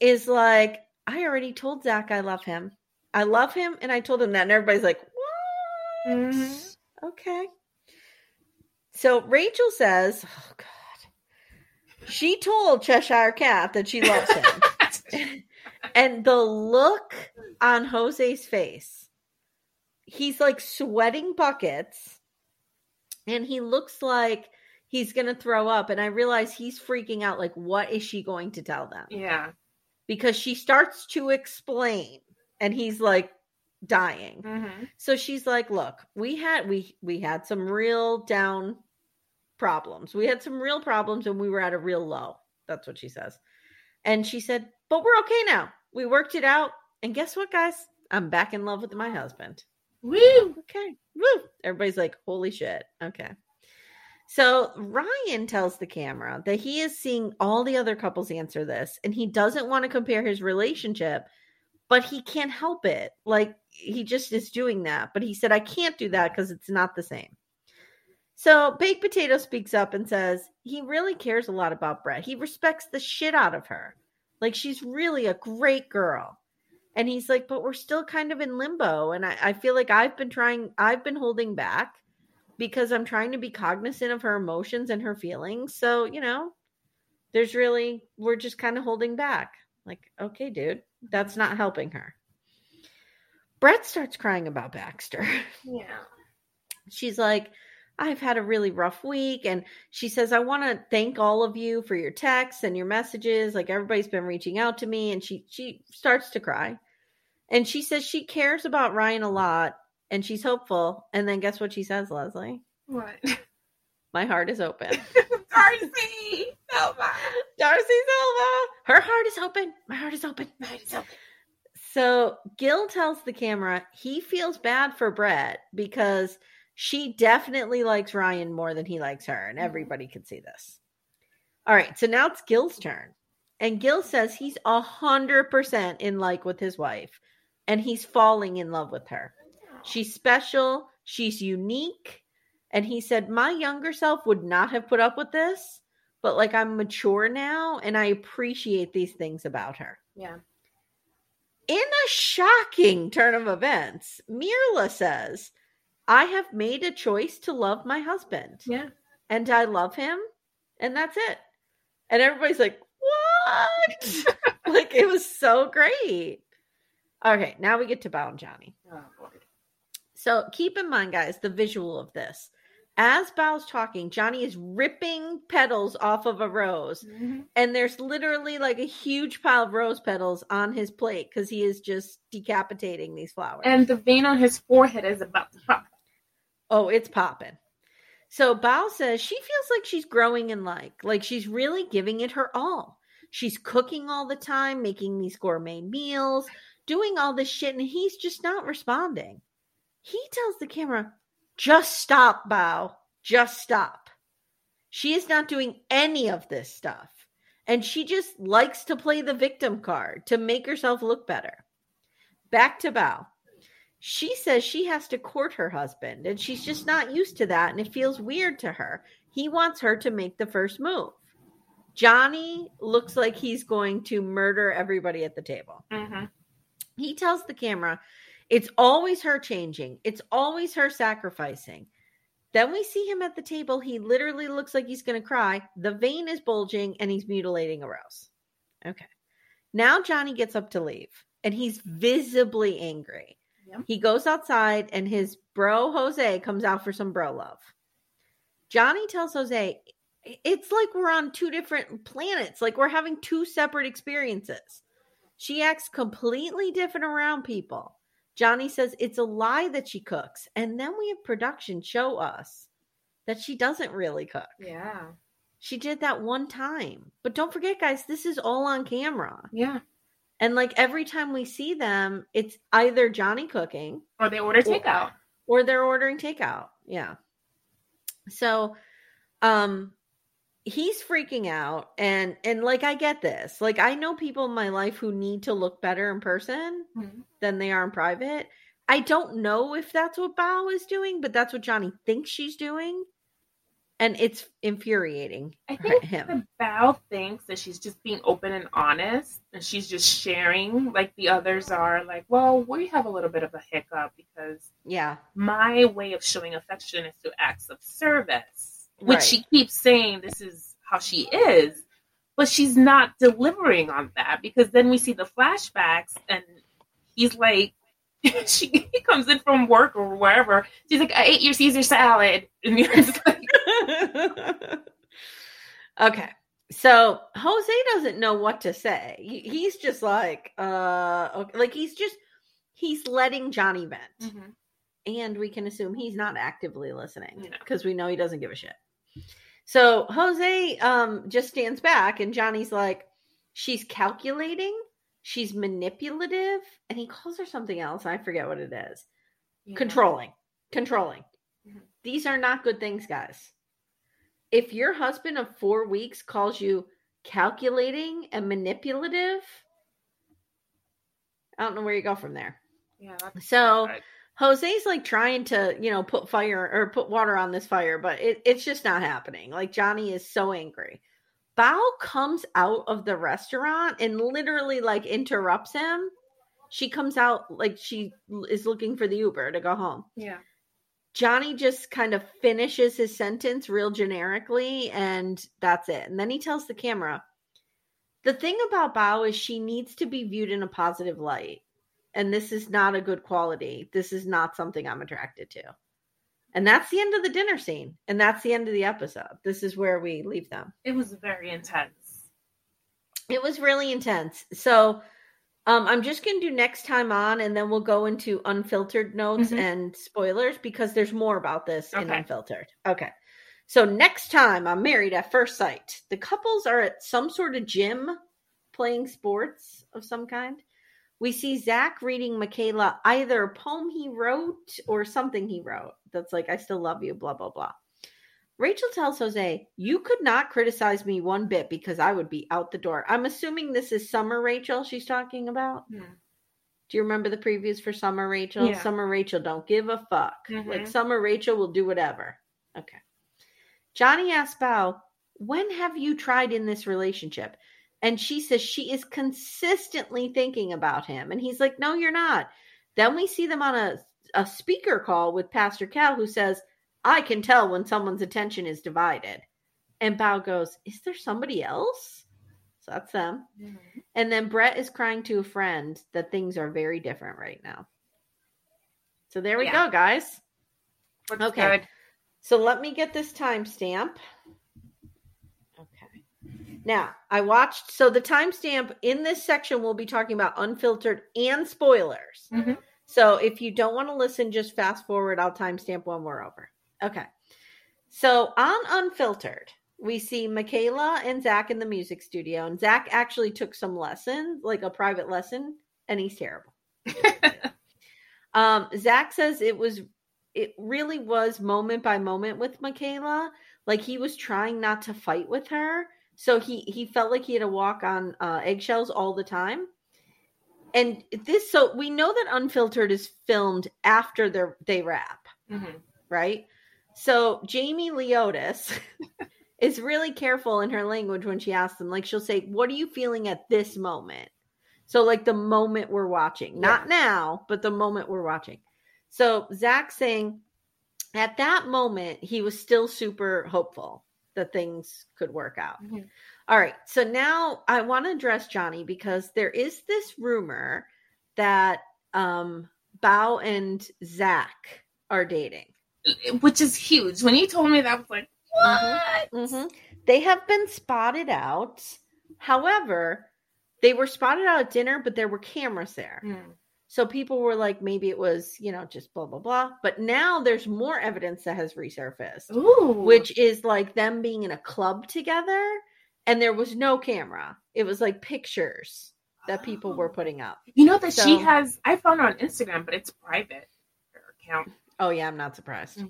is like, I already told Zach I love him. I love him, and I told him that. And everybody's like, what? Mm-hmm. Okay. So Rachel says, oh, God. She told Cheshire Cat that she loves him. And the look on Jose's face, he's like sweating buckets, and he looks like he's going to throw up. And I realize he's freaking out. Like, what is she going to tell them? Yeah. Because she starts to explain, and he's like dying. Mm-hmm. So she's like, look, we had some real down problems. We had some real problems, and we were at a real low. That's what she says. And she said, but we're okay now. We worked it out. And guess what, guys? I'm back in love with my husband. Woo! Okay. Woo! Everybody's like, holy shit. Okay. So Ryan tells the camera that he is seeing all the other couples answer this, and he doesn't want to compare his relationship but he can't help it. Like, he just is doing that. But he said, I can't do that because it's not the same. So Baked Potato speaks up and says he really cares a lot about Brett. He respects the shit out of her. Like, she's really a great girl. And he's like, but we're still kind of in limbo. And I feel like I've been holding back because I'm trying to be cognizant of her emotions and her feelings. So, you know, we're just kind of holding back. Like, okay, dude, that's not helping her. Brett starts crying about Baxter. Yeah. She's like, I've had a really rough week. And she says, I want to thank all of you for your texts and your messages. Like, everybody's been reaching out to me. And she starts to cry. And she says she cares about Ryan a lot and she's hopeful. And then guess what she says, Leslie? What? My heart is open. Darcy Silva. Darcy Silva. Her heart is open. My heart is open. My heart is open. So Gil tells the camera he feels bad for Brett because she definitely likes Ryan more than he likes her, and everybody can see this. All right, so now it's Gil's turn. And Gil says he's 100% in like with his wife, and he's falling in love with her. She's special, she's unique, and he said, my younger self would not have put up with this, but like, I'm mature now, and I appreciate these things about her. Yeah. In a shocking turn of events, Myrla says, I have made a choice to love my husband. Yeah. And I love him. And that's it. And everybody's like, what? Like, it was so great. Okay. Now we get to Bao and Johnny. Oh, Lord. So keep in mind, guys, the visual of this. As Bao's talking, Johnny is ripping petals off of a rose. Mm-hmm. And there's literally like a huge pile of rose petals on his plate because he is just decapitating these flowers. And the vein on his forehead is about to pop. Oh, it's popping. So Bao says she feels like she's growing in like she's really giving it her all. She's cooking all the time, making these gourmet meals, doing all this shit, and he's just not responding. He tells the camera, just stop, Bao. Just stop. She is not doing any of this stuff. And she just likes to play the victim card to make herself look better. Back to Bao. She says she has to court her husband, and she's just not used to that, and it feels weird to her. He wants her to make the first move. Johnny looks like he's going to murder everybody at the table. Mm-hmm. He tells the camera, it's always her changing. It's always her sacrificing. Then we see him at the table. He literally looks like he's going to cry. The vein is bulging, and he's mutilating a rose. Okay. Now Johnny gets up to leave, and he's visibly angry. He goes outside, and his bro, Jose, comes out for some bro love. Johnny tells Jose, it's like we're on two different planets. Like, we're having two separate experiences. She acts completely different around people. Johnny says it's a lie that she cooks. And then we have production show us that she doesn't really cook. Yeah. She did that one time. But don't forget, guys, this is all on camera. Yeah. And like, every time we see them, it's either Johnny cooking or they order takeout. Or they're ordering takeout. Yeah. So he's freaking out. And like, I get this. Like, I know people in my life who need to look better in person mm-hmm. than they are in private. I don't know if that's what Bao is doing, but that's what Johnny thinks she's doing. And it's infuriating. I think him. Bao thinks that she's just being open and honest, and she's just sharing. Like, the others are like, well, we have a little bit of a hiccup because my way of showing affection is through acts of service, which she keeps saying this is how she is, but she's not delivering on that because then we see the flashbacks, and he's like, he comes in from work or wherever. She's like, I ate your Caesar salad. And you're just like, okay. So Jose doesn't know what to say. He's just like, okay. Like, he's letting Johnny vent. Mm-hmm. And we can assume he's not actively listening because we know he doesn't give a shit. So Jose just stands back, and Johnny's like, she's calculating. She's manipulative, and he calls her something else. I forget what it is. Yeah. Controlling. Mm-hmm. These are not good things, guys. If your husband of 4 weeks calls you calculating and manipulative, I don't know where you go from there. Yeah. So terrified. Jose's like trying to, you know, put fire or put water on this fire, but it's just not happening. Like Johnny is so angry. Bao comes out of the restaurant and literally like interrupts him. She comes out like she is looking for the Uber to go home. Yeah. Johnny just kind of finishes his sentence real generically, and that's it. And then he tells the camera, the thing about Bao is she needs to be viewed in a positive light. And this is not a good quality. This is not something I'm attracted to. And that's the end of the dinner scene. And that's the end of the episode. This is where we leave them. It was very intense. It was really intense. So I'm just going to do next time on, and then we'll go into unfiltered notes and spoilers, because there's more about this in unfiltered. Okay. So next time on Married at First Sight, the couples are at some sort of gym playing sports of some kind. We see Zach reading Michaela either a poem he wrote or something he wrote that's like, I still love you, blah, blah, blah. Rachel tells Jose, you could not criticize me one bit because I would be out the door. I'm assuming this is Summer Rachel she's talking about. Yeah. Do you remember the previews for Summer Rachel? Yeah. Summer Rachel don't give a fuck. Like Summer Rachel will do whatever. Okay. Johnny asks Bao, when have you tried in this relationship? And she says she is consistently thinking about him. And he's like, no, you're not. Then we see them on a speaker call with Pastor Cal, who says, I can tell when someone's attention is divided. And Bao goes, is there somebody else? So that's them. Mm-hmm. And then Brett is crying to a friend that things are very different right now. So there we go, guys. Looks okay. Good. So let me get this timestamp. Okay. Now, I watched. So the timestamp in this section, we'll be talking about unfiltered and spoilers. Mm-hmm. So if you don't want to listen, just fast forward. I'll timestamp when we're over. Okay. So on Unfiltered, we see Michaela and Zach in the music studio. And Zach actually took some lesson, like a private lesson, and he's terrible. Zach says it really was moment by moment with Michaela. Like he was trying not to fight with her. So he felt like he had to walk on eggshells all the time. And this, so we know that Unfiltered is filmed after they wrap, right? So Jamie Leotis is really careful in her language when she asks them, like she'll say, what are you feeling at this moment? So like the moment we're watching, not now, but the moment we're watching. So Zach saying, at that moment, he was still super hopeful that things could work out. Mm-hmm. All right. So now I want to address Johnny, because there is this rumor that Bao and Zach are dating. Which is huge. When he told me that, I was like, what? They have been spotted out. However, they were spotted out at dinner, but there were cameras there. So people were like, maybe it was, you know, just blah, blah, blah. But now there's more evidence that has resurfaced, which is like them being in a club together. And there was no camera. It was like pictures that people were putting up. You know that she has, I found her on Instagram, but it's private, her account. Oh, yeah. I'm not surprised.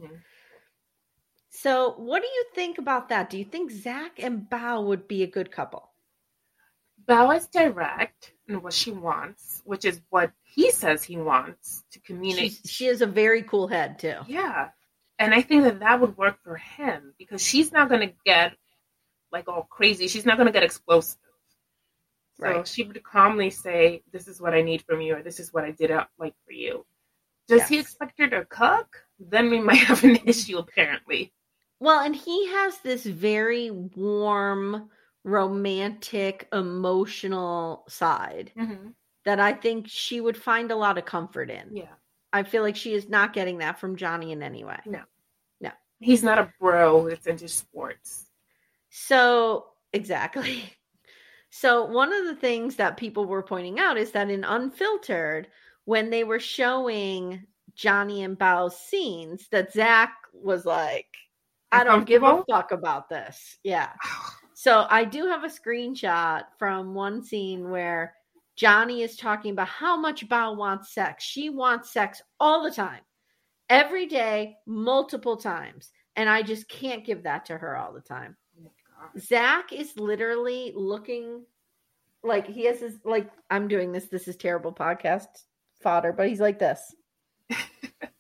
So what do you think about that? Do you think Zach and Bao would be a good couple? Bao is direct in what she wants, which is what he says he wants to communicate. She has a very cool head, too. Yeah. And I think that would work for him, because she's not going to get, like, all crazy. She's not going to get explosive. Right. So she would calmly say, this is what I need from you, or this is what I did like for you. Does he expect her to cook? Then we might have an issue, apparently. Well, and he has this very warm, romantic, emotional side that I think she would find a lot of comfort in. Yeah. I feel like she is not getting that from Johnny in any way. No. He's not a bro that's into sports. So, exactly. So, one of the things that people were pointing out is that in Unfiltered, when they were showing Johnny and Bao's scenes, that Zach was like, I don't give a fuck about this. Yeah. So I do have a screenshot from one scene where Johnny is talking about how much Bao wants sex. She wants sex all the time, every day, multiple times. And I just can't give that to her all the time. Oh my God. Zach is literally looking like he has his, like, I'm doing this. This is terrible podcast fodder, but he's like this.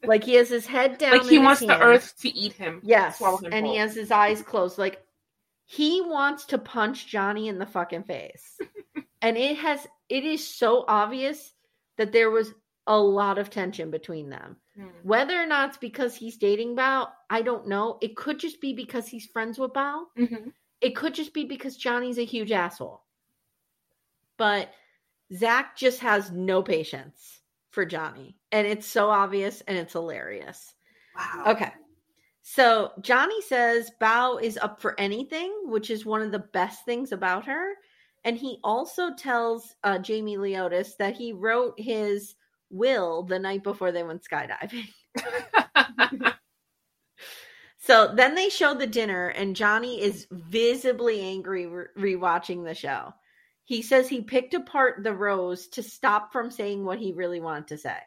Like he has his head down. Like he wants the earth to eat him. Yes. And he has his eyes closed. Like he wants to punch Johnny in the fucking face. And it is so obvious that there was a lot of tension between them. Mm. Whether or not it's because he's dating Bao, I don't know. It could just be because he's friends with Bao. Mm-hmm. It could just be because Johnny's a huge asshole. But Zach just has no patience for Johnny. And it's so obvious and it's hilarious. Wow. Okay. So Johnny says Bao is up for anything, which is one of the best things about her. And he also tells Jamie Leotis that he wrote his will the night before they went skydiving. So then they show the dinner and Johnny is visibly angry rewatching the show. He says he picked apart the rose to stop from saying what he really wanted to say.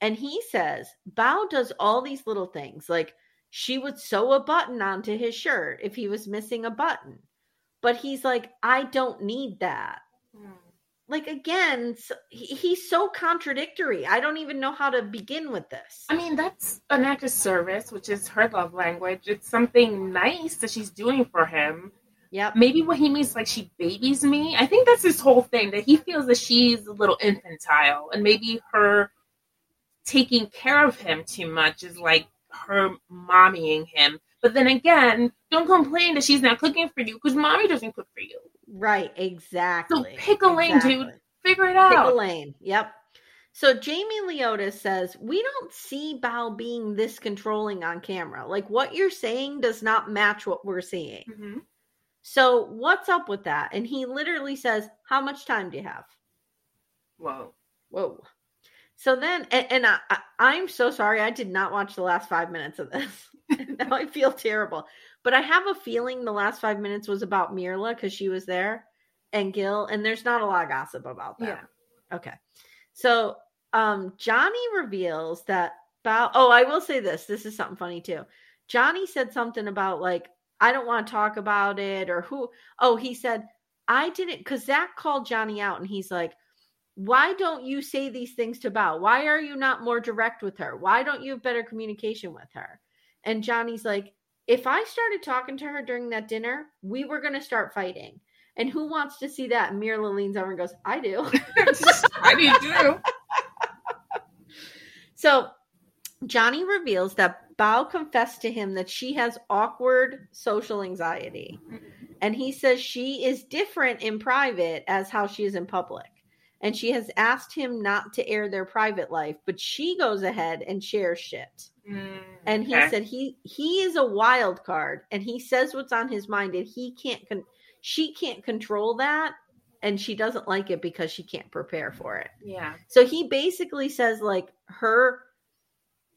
And he says, Bao does all these little things. Like she would sew a button onto his shirt if he was missing a button. But he's like, I don't need that. Mm. Like, again, he's so contradictory. I don't even know how to begin with this. I mean, that's an act of service, which is her love language. It's something nice that she's doing for him. Yeah, maybe what he means, like, she babies me. I think that's his whole thing, that he feels that she's a little infantile. And maybe her taking care of him too much is like her mommying him. But then again, don't complain that she's not cooking for you because mommy doesn't cook for you. Right, exactly. So pick a lane, dude. Figure it out. Pick a lane, yep. So Jamie Leotis says, we don't see Bao being this controlling on camera. Like, what you're saying does not match what we're seeing. Mm-hmm. So what's up with that? And he literally says, how much time do you have? Whoa. So then, and I'm so sorry. I did not watch the last 5 minutes of this. Now I feel terrible. But I have a feeling the last 5 minutes was about Myrla because she was there and Gil. And there's not a lot of gossip about that. Yeah. Okay. So Johnny reveals that Bao. Oh, I will say this. This is something funny too. Johnny said something about like, I don't want to talk about it or who. Oh, he said, I didn't, because Zach called Johnny out and he's like, why don't you say these things to Bao? Why are you not more direct with her? Why don't you have better communication with her? And Johnny's like, if I started talking to her during that dinner, we were going to start fighting. And who wants to see that? And Myrla leans over and goes, I do. I do. So Johnny reveals that Bao confessed to him that she has awkward social anxiety. And he says she is different in private as how she is in public. And she has asked him not to air their private life, but she goes ahead and shares shit. And he said he is a wild card and he says what's on his mind and he can't, she can't control that. And she doesn't like it because she can't prepare for it. Yeah. So he basically says like her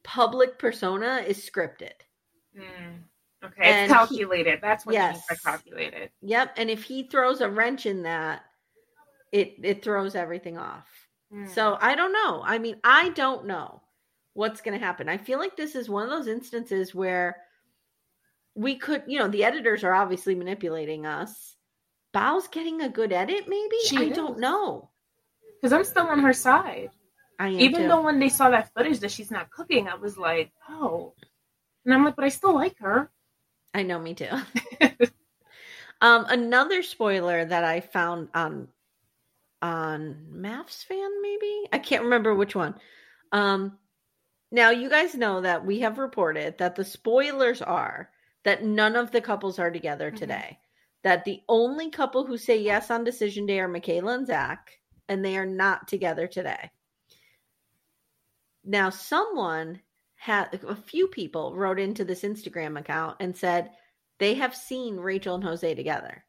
public persona is scripted. Okay, and it's calculated. That's what he means by calculated. Yep, and if he throws a wrench in that, it throws everything off. So I don't know. I mean, I don't know what's going to happen. I feel like this is one of those instances where we could, you know, the editors are obviously manipulating us. Bao's getting a good edit, maybe? I don't know. Because I'm still on her side. Even though when they saw that footage that she's not cooking, I was like, oh. And I'm like, but I still like her. I know, me too. Another spoiler that I found on MAFS fan, maybe? I can't remember which one. Now, you guys know that we have reported that the spoilers are that none of the couples are together today. That the only couple who say yes on decision day are Michaela and Zach, and they are not together today. Now, someone a few people wrote into this Instagram account and said they have seen Rachel and Jose together.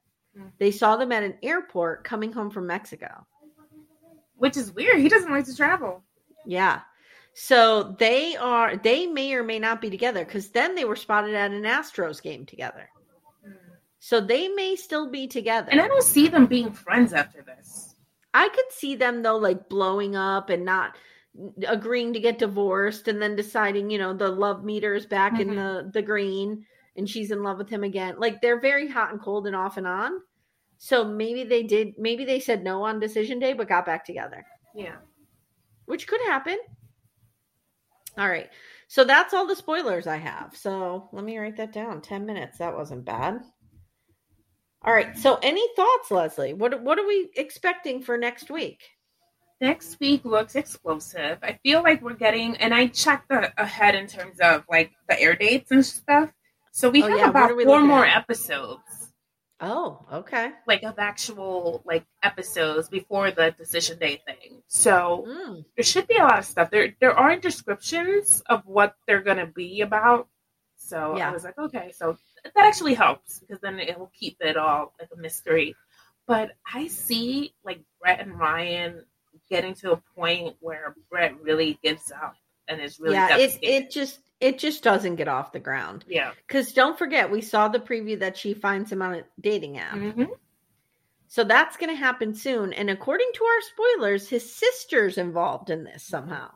They saw them at an airport coming home from Mexico. Which is weird. He doesn't like to travel. Yeah. So they may or may not be together because then they were spotted at an Astros game together. So they may still be together. And I don't see them being friends after this. I could see them though, like blowing up and not agreeing to get divorced and then deciding, you know, the love meter is back in the green and she's in love with him again. Like they're very hot and cold and off and on. So maybe they did. Maybe they said no on decision day, but got back together. Yeah. Which could happen. All right. So that's all the spoilers I have. So let me write that down. 10 minutes. That wasn't bad. All right. So any thoughts, Leslie? What are we expecting for next week? Next week looks explosive. I feel like we're getting, and I checked ahead in terms of like the air dates and stuff. So we have about 4 more episodes. Oh, okay. Like of actual like episodes before the decision day thing. So there should be a lot of stuff. There aren't descriptions of what they're going to be about. So I was like, okay, so that actually helps because then it will keep it all like a mystery. But I see like Brett and Ryan getting to a point where Brett really gives up and is really it just doesn't get off the ground. Yeah. Because don't forget, we saw the preview that she finds him on a dating app. Mm-hmm. So that's going to happen soon. And according to our spoilers, his sister's involved in this somehow.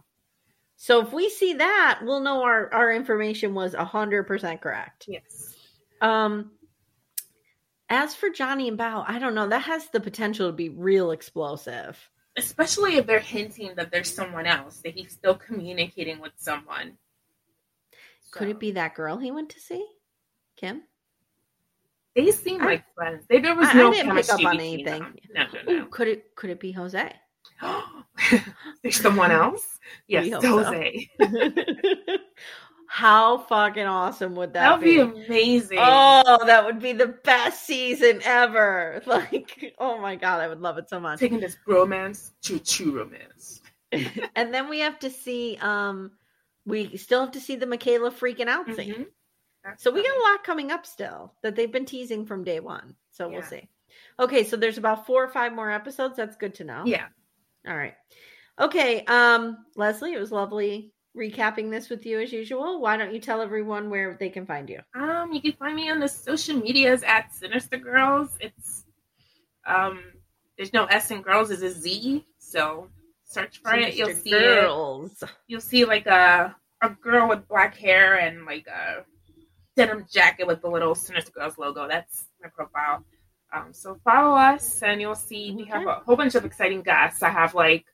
So if we see that, we'll know our information was 100% correct. Yes. As for Johnny and Bao, I don't know. That has the potential to be real explosive. Especially if they're hinting that there's someone else, that he's still communicating with someone. Could it be that girl he went to see? Kim? They seem like friends. There was no chemistry. I didn't pick up on anything. No. Could it be Jose? There's someone else? Yes, Jose. So. How fucking awesome would that be? That would be amazing. Oh, that would be the best season ever. Like, oh my God, I would love it so much. Taking this bromance to true romance. And then we have to see... We still have to see the Michaela freaking out scene. Mm-hmm. So we got a lot coming up still that they've been teasing from day one. So we'll see. Okay, so there's about 4 or 5 more episodes. That's good to know. Yeah. All right. Okay, Leslie, it was lovely recapping this with you as usual. Why don't you tell everyone where they can find you? You can find me on the social medias at Sinister Girls. It's there's no S in girls, it's a Z, so... Search for it. You'll see girls. You'll see like a girl with black hair and like a denim jacket with the little Sinister Girls logo. That's my profile. So follow us and you'll see we have a whole bunch of exciting guests. I have like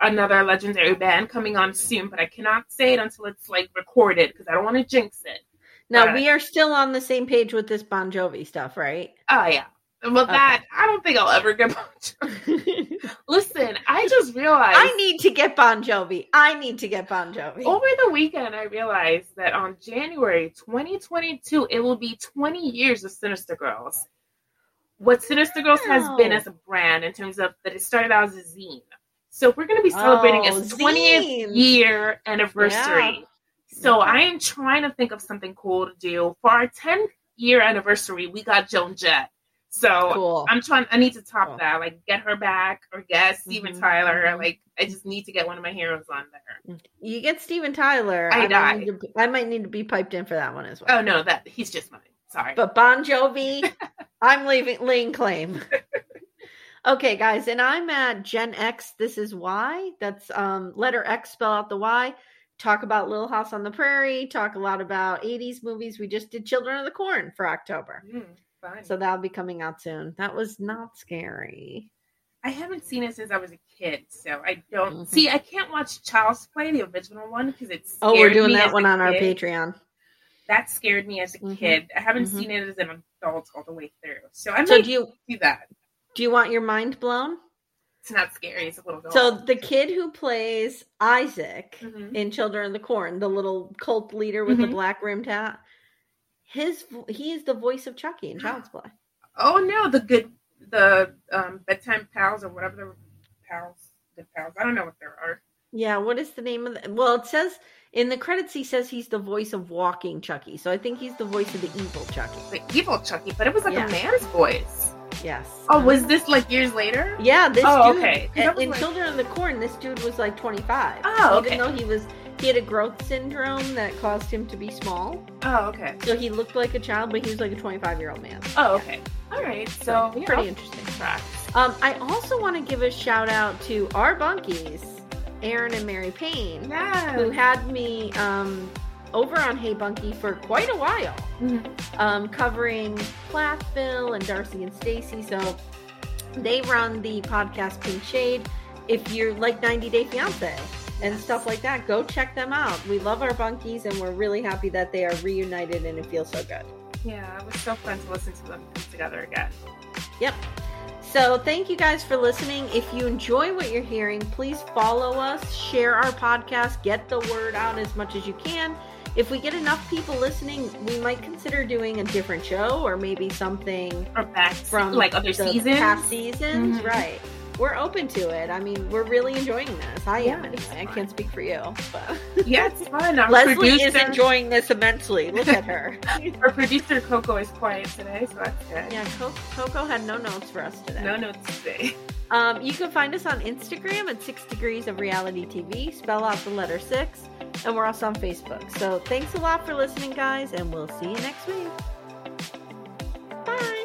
another legendary band coming on soon, but I cannot say it until it's like recorded because I don't want to jinx it. Now we are still on the same page with this Bon Jovi stuff, right? Oh yeah. Well, that, I don't think I'll ever get Bon Jovi. Listen, I just realized... I need to get Bon Jovi. Over the weekend, I realized that on January 2022, it will be 20 years of Sinister Girls. What Sinister Girls has been as a brand in terms of that it started out as a zine. So we're going to be celebrating its 20th year anniversary. Yeah. So I am trying to think of something cool to do. For our 10th year anniversary, we got Joan Jett. So cool. I need to top that, like get her back or get Steven Tyler. Like I just need to get one of my heroes on there. You get Steven Tyler. I might need to be piped in for that one as well. Oh no, that he's just mine. Sorry. But Bon Jovi, I'm laying claim. Okay guys. And I'm at Gen X. This is Y. That's letter X, spell out the Y. Talk about Little House on the Prairie. Talk a lot about 80s movies. We just did Children of the Corn for October. Fun. So that'll be coming out soon. That was not scary. I haven't seen it since I was a kid, so I don't see. I can't watch Child's Play, the original one, because it's we're doing that one on our Patreon. That scared me as a kid. I haven't seen it as an adult all the way through. So I'm going to do that. Do you want your mind blown? It's not scary. It's a little. So the kid who plays Isaac in Children of the Corn, the little cult leader with the black rimmed hat. He is the voice of Chucky in Child's Play. Oh no, the bedtime pals or whatever the pals. I don't know what there are. Yeah, what is the name of Well, it says in the credits he says he's the voice of walking Chucky. So I think he's the voice of the evil Chucky. The evil Chucky, but it was like a man's voice. Yes. Oh, was this like years later? Yeah, this dude. Okay. In Children of the Corn, this dude was like 25. Oh, okay. Even though he had a growth syndrome that caused him to be small. Oh, okay. So he looked like a child, but he was like a 25-year-old man. Oh, okay. Yeah. All right. So pretty interesting. I also want to give a shout out to our bunkies, Aaron and Mary Payne, who had me over on Hey Bunkie for quite a while, covering Plathville and Darcy and Stacy. So They run the podcast Pink Shade. If you're like 90 Day Fiance and stuff like that, go check them out. We love our bunkies, and we're really happy that they are reunited, and it feels so good. Yeah, it was so fun to listen to them together again. Yep. So thank you guys for listening. If you enjoy what you're hearing, please follow us, share our podcast, get the word out as much as you can. If we get enough people listening, we might consider doing a different show, or maybe something from like other seasons, past seasons, mm-hmm. Right? We're open to it. I mean, we're really enjoying this. I am anyway. I can't speak for you, but yeah, it's fun. Leslie is enjoying this immensely. Look at her. Our producer Coco is quiet today, so that's good. Yeah, Coco had no notes for us today. No notes today. You can find us on Instagram at 6 Degrees of Reality TV. Spell out the letter 6. And we're also on Facebook. So thanks a lot for listening, guys, and we'll see you next week. Bye. Bye.